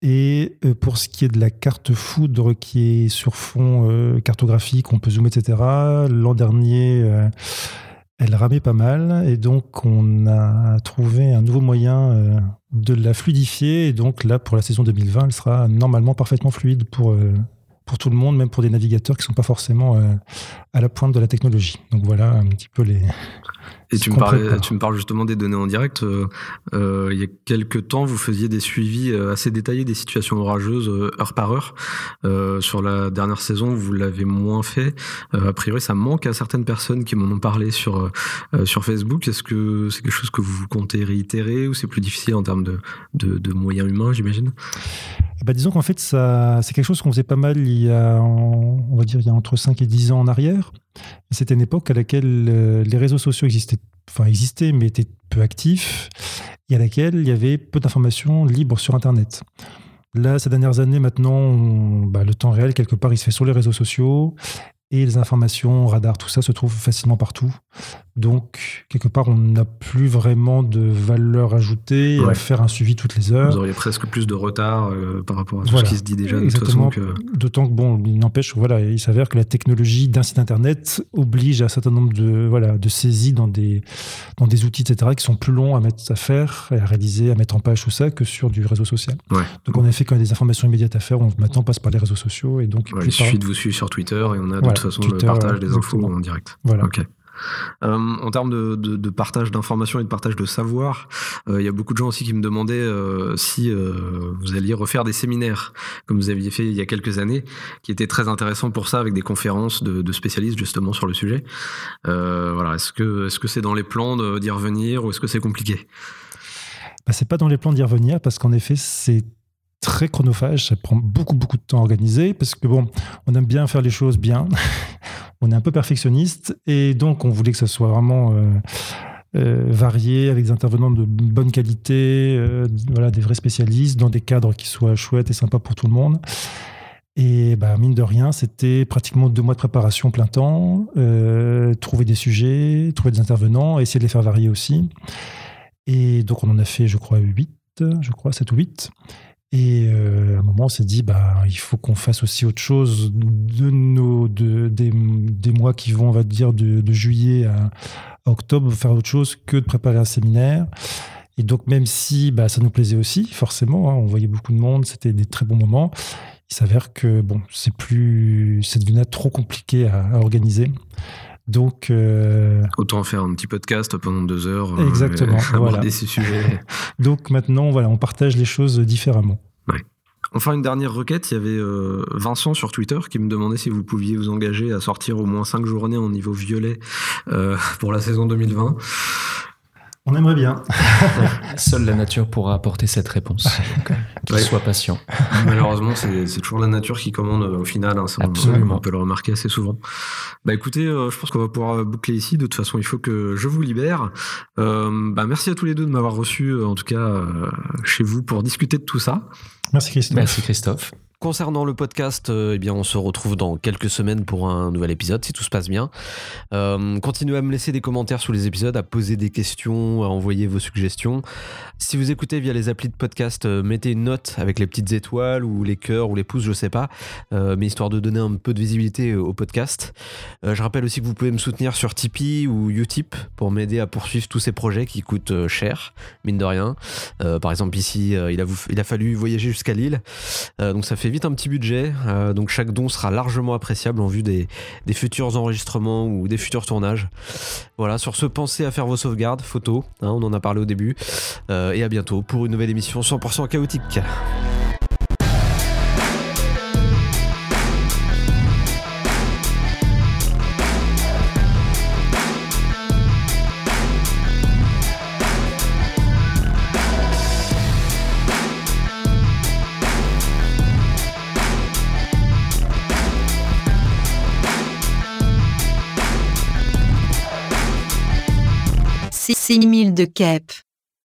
Et pour ce qui est de la carte foudre qui est sur fond euh, cartographique, on peut zoomer, et cetera. L'an dernier... Euh... Elle ramait pas mal et donc on a trouvé un nouveau moyen de la fluidifier. Et donc là, pour la saison deux mille vingt, elle sera normalement parfaitement fluide pour, pour tout le monde, même pour des navigateurs qui ne sont pas forcément à la pointe de la technologie. Donc voilà un petit peu les... Et tu me, parlais, tu me parles justement des données en direct. Euh, il y a quelques temps, vous faisiez des suivis assez détaillés des situations orageuses heure par heure. Euh, sur la dernière saison, vous l'avez moins fait. Euh, a priori, ça manque à certaines personnes qui m'en ont parlé sur, euh, sur Facebook. Est-ce que c'est quelque chose que vous comptez réitérer ou c'est plus difficile en termes de, de, de moyens humains, j'imagine ? Bah disons qu'en fait, ça, c'est quelque chose qu'on faisait pas mal il y a, on va dire, il y a entre cinq et dix ans en arrière. C'était une époque à laquelle les réseaux sociaux existaient, enfin existaient, mais étaient peu actifs, et à laquelle il y avait peu d'informations libres sur Internet. Là, ces dernières années, maintenant, on, bah, le temps réel, quelque part, il se fait sur les réseaux sociaux, et les informations, radars, tout ça, se trouvent facilement partout. Donc, quelque part, on n'a plus vraiment de valeur ajoutée ouais. à faire un suivi toutes les heures. Vous auriez presque plus de retard euh, par rapport à tout voilà. ce qui se dit déjà. Exactement. De toute façon que... D'autant que, bon, il n'empêche, voilà, il s'avère que la technologie d'un site Internet oblige à un certain nombre de, voilà, de saisies dans des, dans des outils, et cetera, qui sont plus longs à, mettre, à faire, à réaliser, à mettre en page, tout ça, que sur du réseau social. Ouais. Donc, en effet, quand il y a des informations immédiates à faire, on maintenant passe par les réseaux sociaux. Et donc, ouais, il suffit de vous suivre sur Twitter et on a voilà. de toute façon Twitter, le partage des infos en direct. Voilà. Ok. Euh, en termes de, de, de partage d'informations et de partage de savoir, il euh, y a beaucoup de gens aussi qui me demandaient euh, si euh, vous alliez refaire des séminaires comme vous aviez fait il y a quelques années, qui étaient très intéressants pour ça, avec des conférences de, de spécialistes justement sur le sujet. Euh, voilà, est-ce que, est-ce que c'est dans les plans de, d'y revenir ou est-ce que c'est compliqué ? Bah, c'est pas dans les plans d'y revenir parce qu'en effet c'est très chronophage, ça prend beaucoup beaucoup de temps à organiser parce que bon, on aime bien faire les choses bien. On est un peu perfectionniste et donc on voulait que ça soit vraiment euh, euh, varié avec des intervenants de bonne qualité, euh, voilà, des vrais spécialistes dans des cadres qui soient chouettes et sympas pour tout le monde. Et bah, mine de rien, c'était pratiquement deux mois de préparation plein temps, euh, trouver des sujets, trouver des intervenants, essayer de les faire varier aussi. Et donc on en a fait, je crois, huit, je crois, sept ou huit. Et euh, à un moment, on s'est dit, bah, il faut qu'on fasse aussi autre chose de nos, de, des, des mois qui vont, on va dire, de, de juillet à, à octobre, faire autre chose que de préparer un séminaire. Et donc, même si bah, ça nous plaisait aussi, forcément, hein, on voyait beaucoup de monde, c'était des très bons moments, il s'avère que bon, c'est plus, c'est devenu trop compliqué à, à organiser. Donc, euh... autant faire un petit podcast pendant deux heures. Exactement. Euh, aborder voilà. ces sujets. Donc maintenant, voilà, on partage les choses différemment. Ouais. Enfin, une dernière requête, il y avait euh, Vincent sur Twitter qui me demandait si vous pouviez vous engager à sortir au moins cinq journées en niveau violet euh, pour la saison deux mille vingt. On aimerait bien. Seule la nature pourra apporter cette réponse. Donc, qu'il ouais. soit patient. Malheureusement, c'est, c'est toujours la nature qui commande au final. Hein, ça, absolument. On peut le remarquer assez souvent. Bah écoutez, euh, je pense qu'on va pouvoir boucler ici. De toute façon, il faut que je vous libère. Euh, bah, merci à tous les deux de m'avoir reçu, en tout cas euh, chez vous, pour discuter de tout ça. Merci Christophe. Merci Christophe. Concernant le podcast, eh bien, on se retrouve dans quelques semaines pour un nouvel épisode, si tout se passe bien. Euh, continuez à me laisser des commentaires sous les épisodes, à poser des questions, à envoyer vos suggestions. Si vous écoutez via les applis de podcast, euh, mettez une note avec les petites étoiles ou les cœurs ou les pouces, je sais pas, euh, mais histoire de donner un peu de visibilité au podcast. Euh, je rappelle aussi que vous pouvez me soutenir sur Tipeee ou Utip pour m'aider à poursuivre tous ces projets qui coûtent euh, cher, mine de rien. Euh, par exemple, ici, euh, il, a, il a fallu voyager jusqu'à Lille, euh, donc ça fait vite un petit budget, euh, donc chaque don sera largement appréciable en vue des, des futurs enregistrements ou des futurs tournages. Voilà, sur ce, pensez à faire vos sauvegardes, photos, hein, on en a parlé au début, euh, et à bientôt pour une nouvelle émission cent pour cent chaotique. six mille de Cape.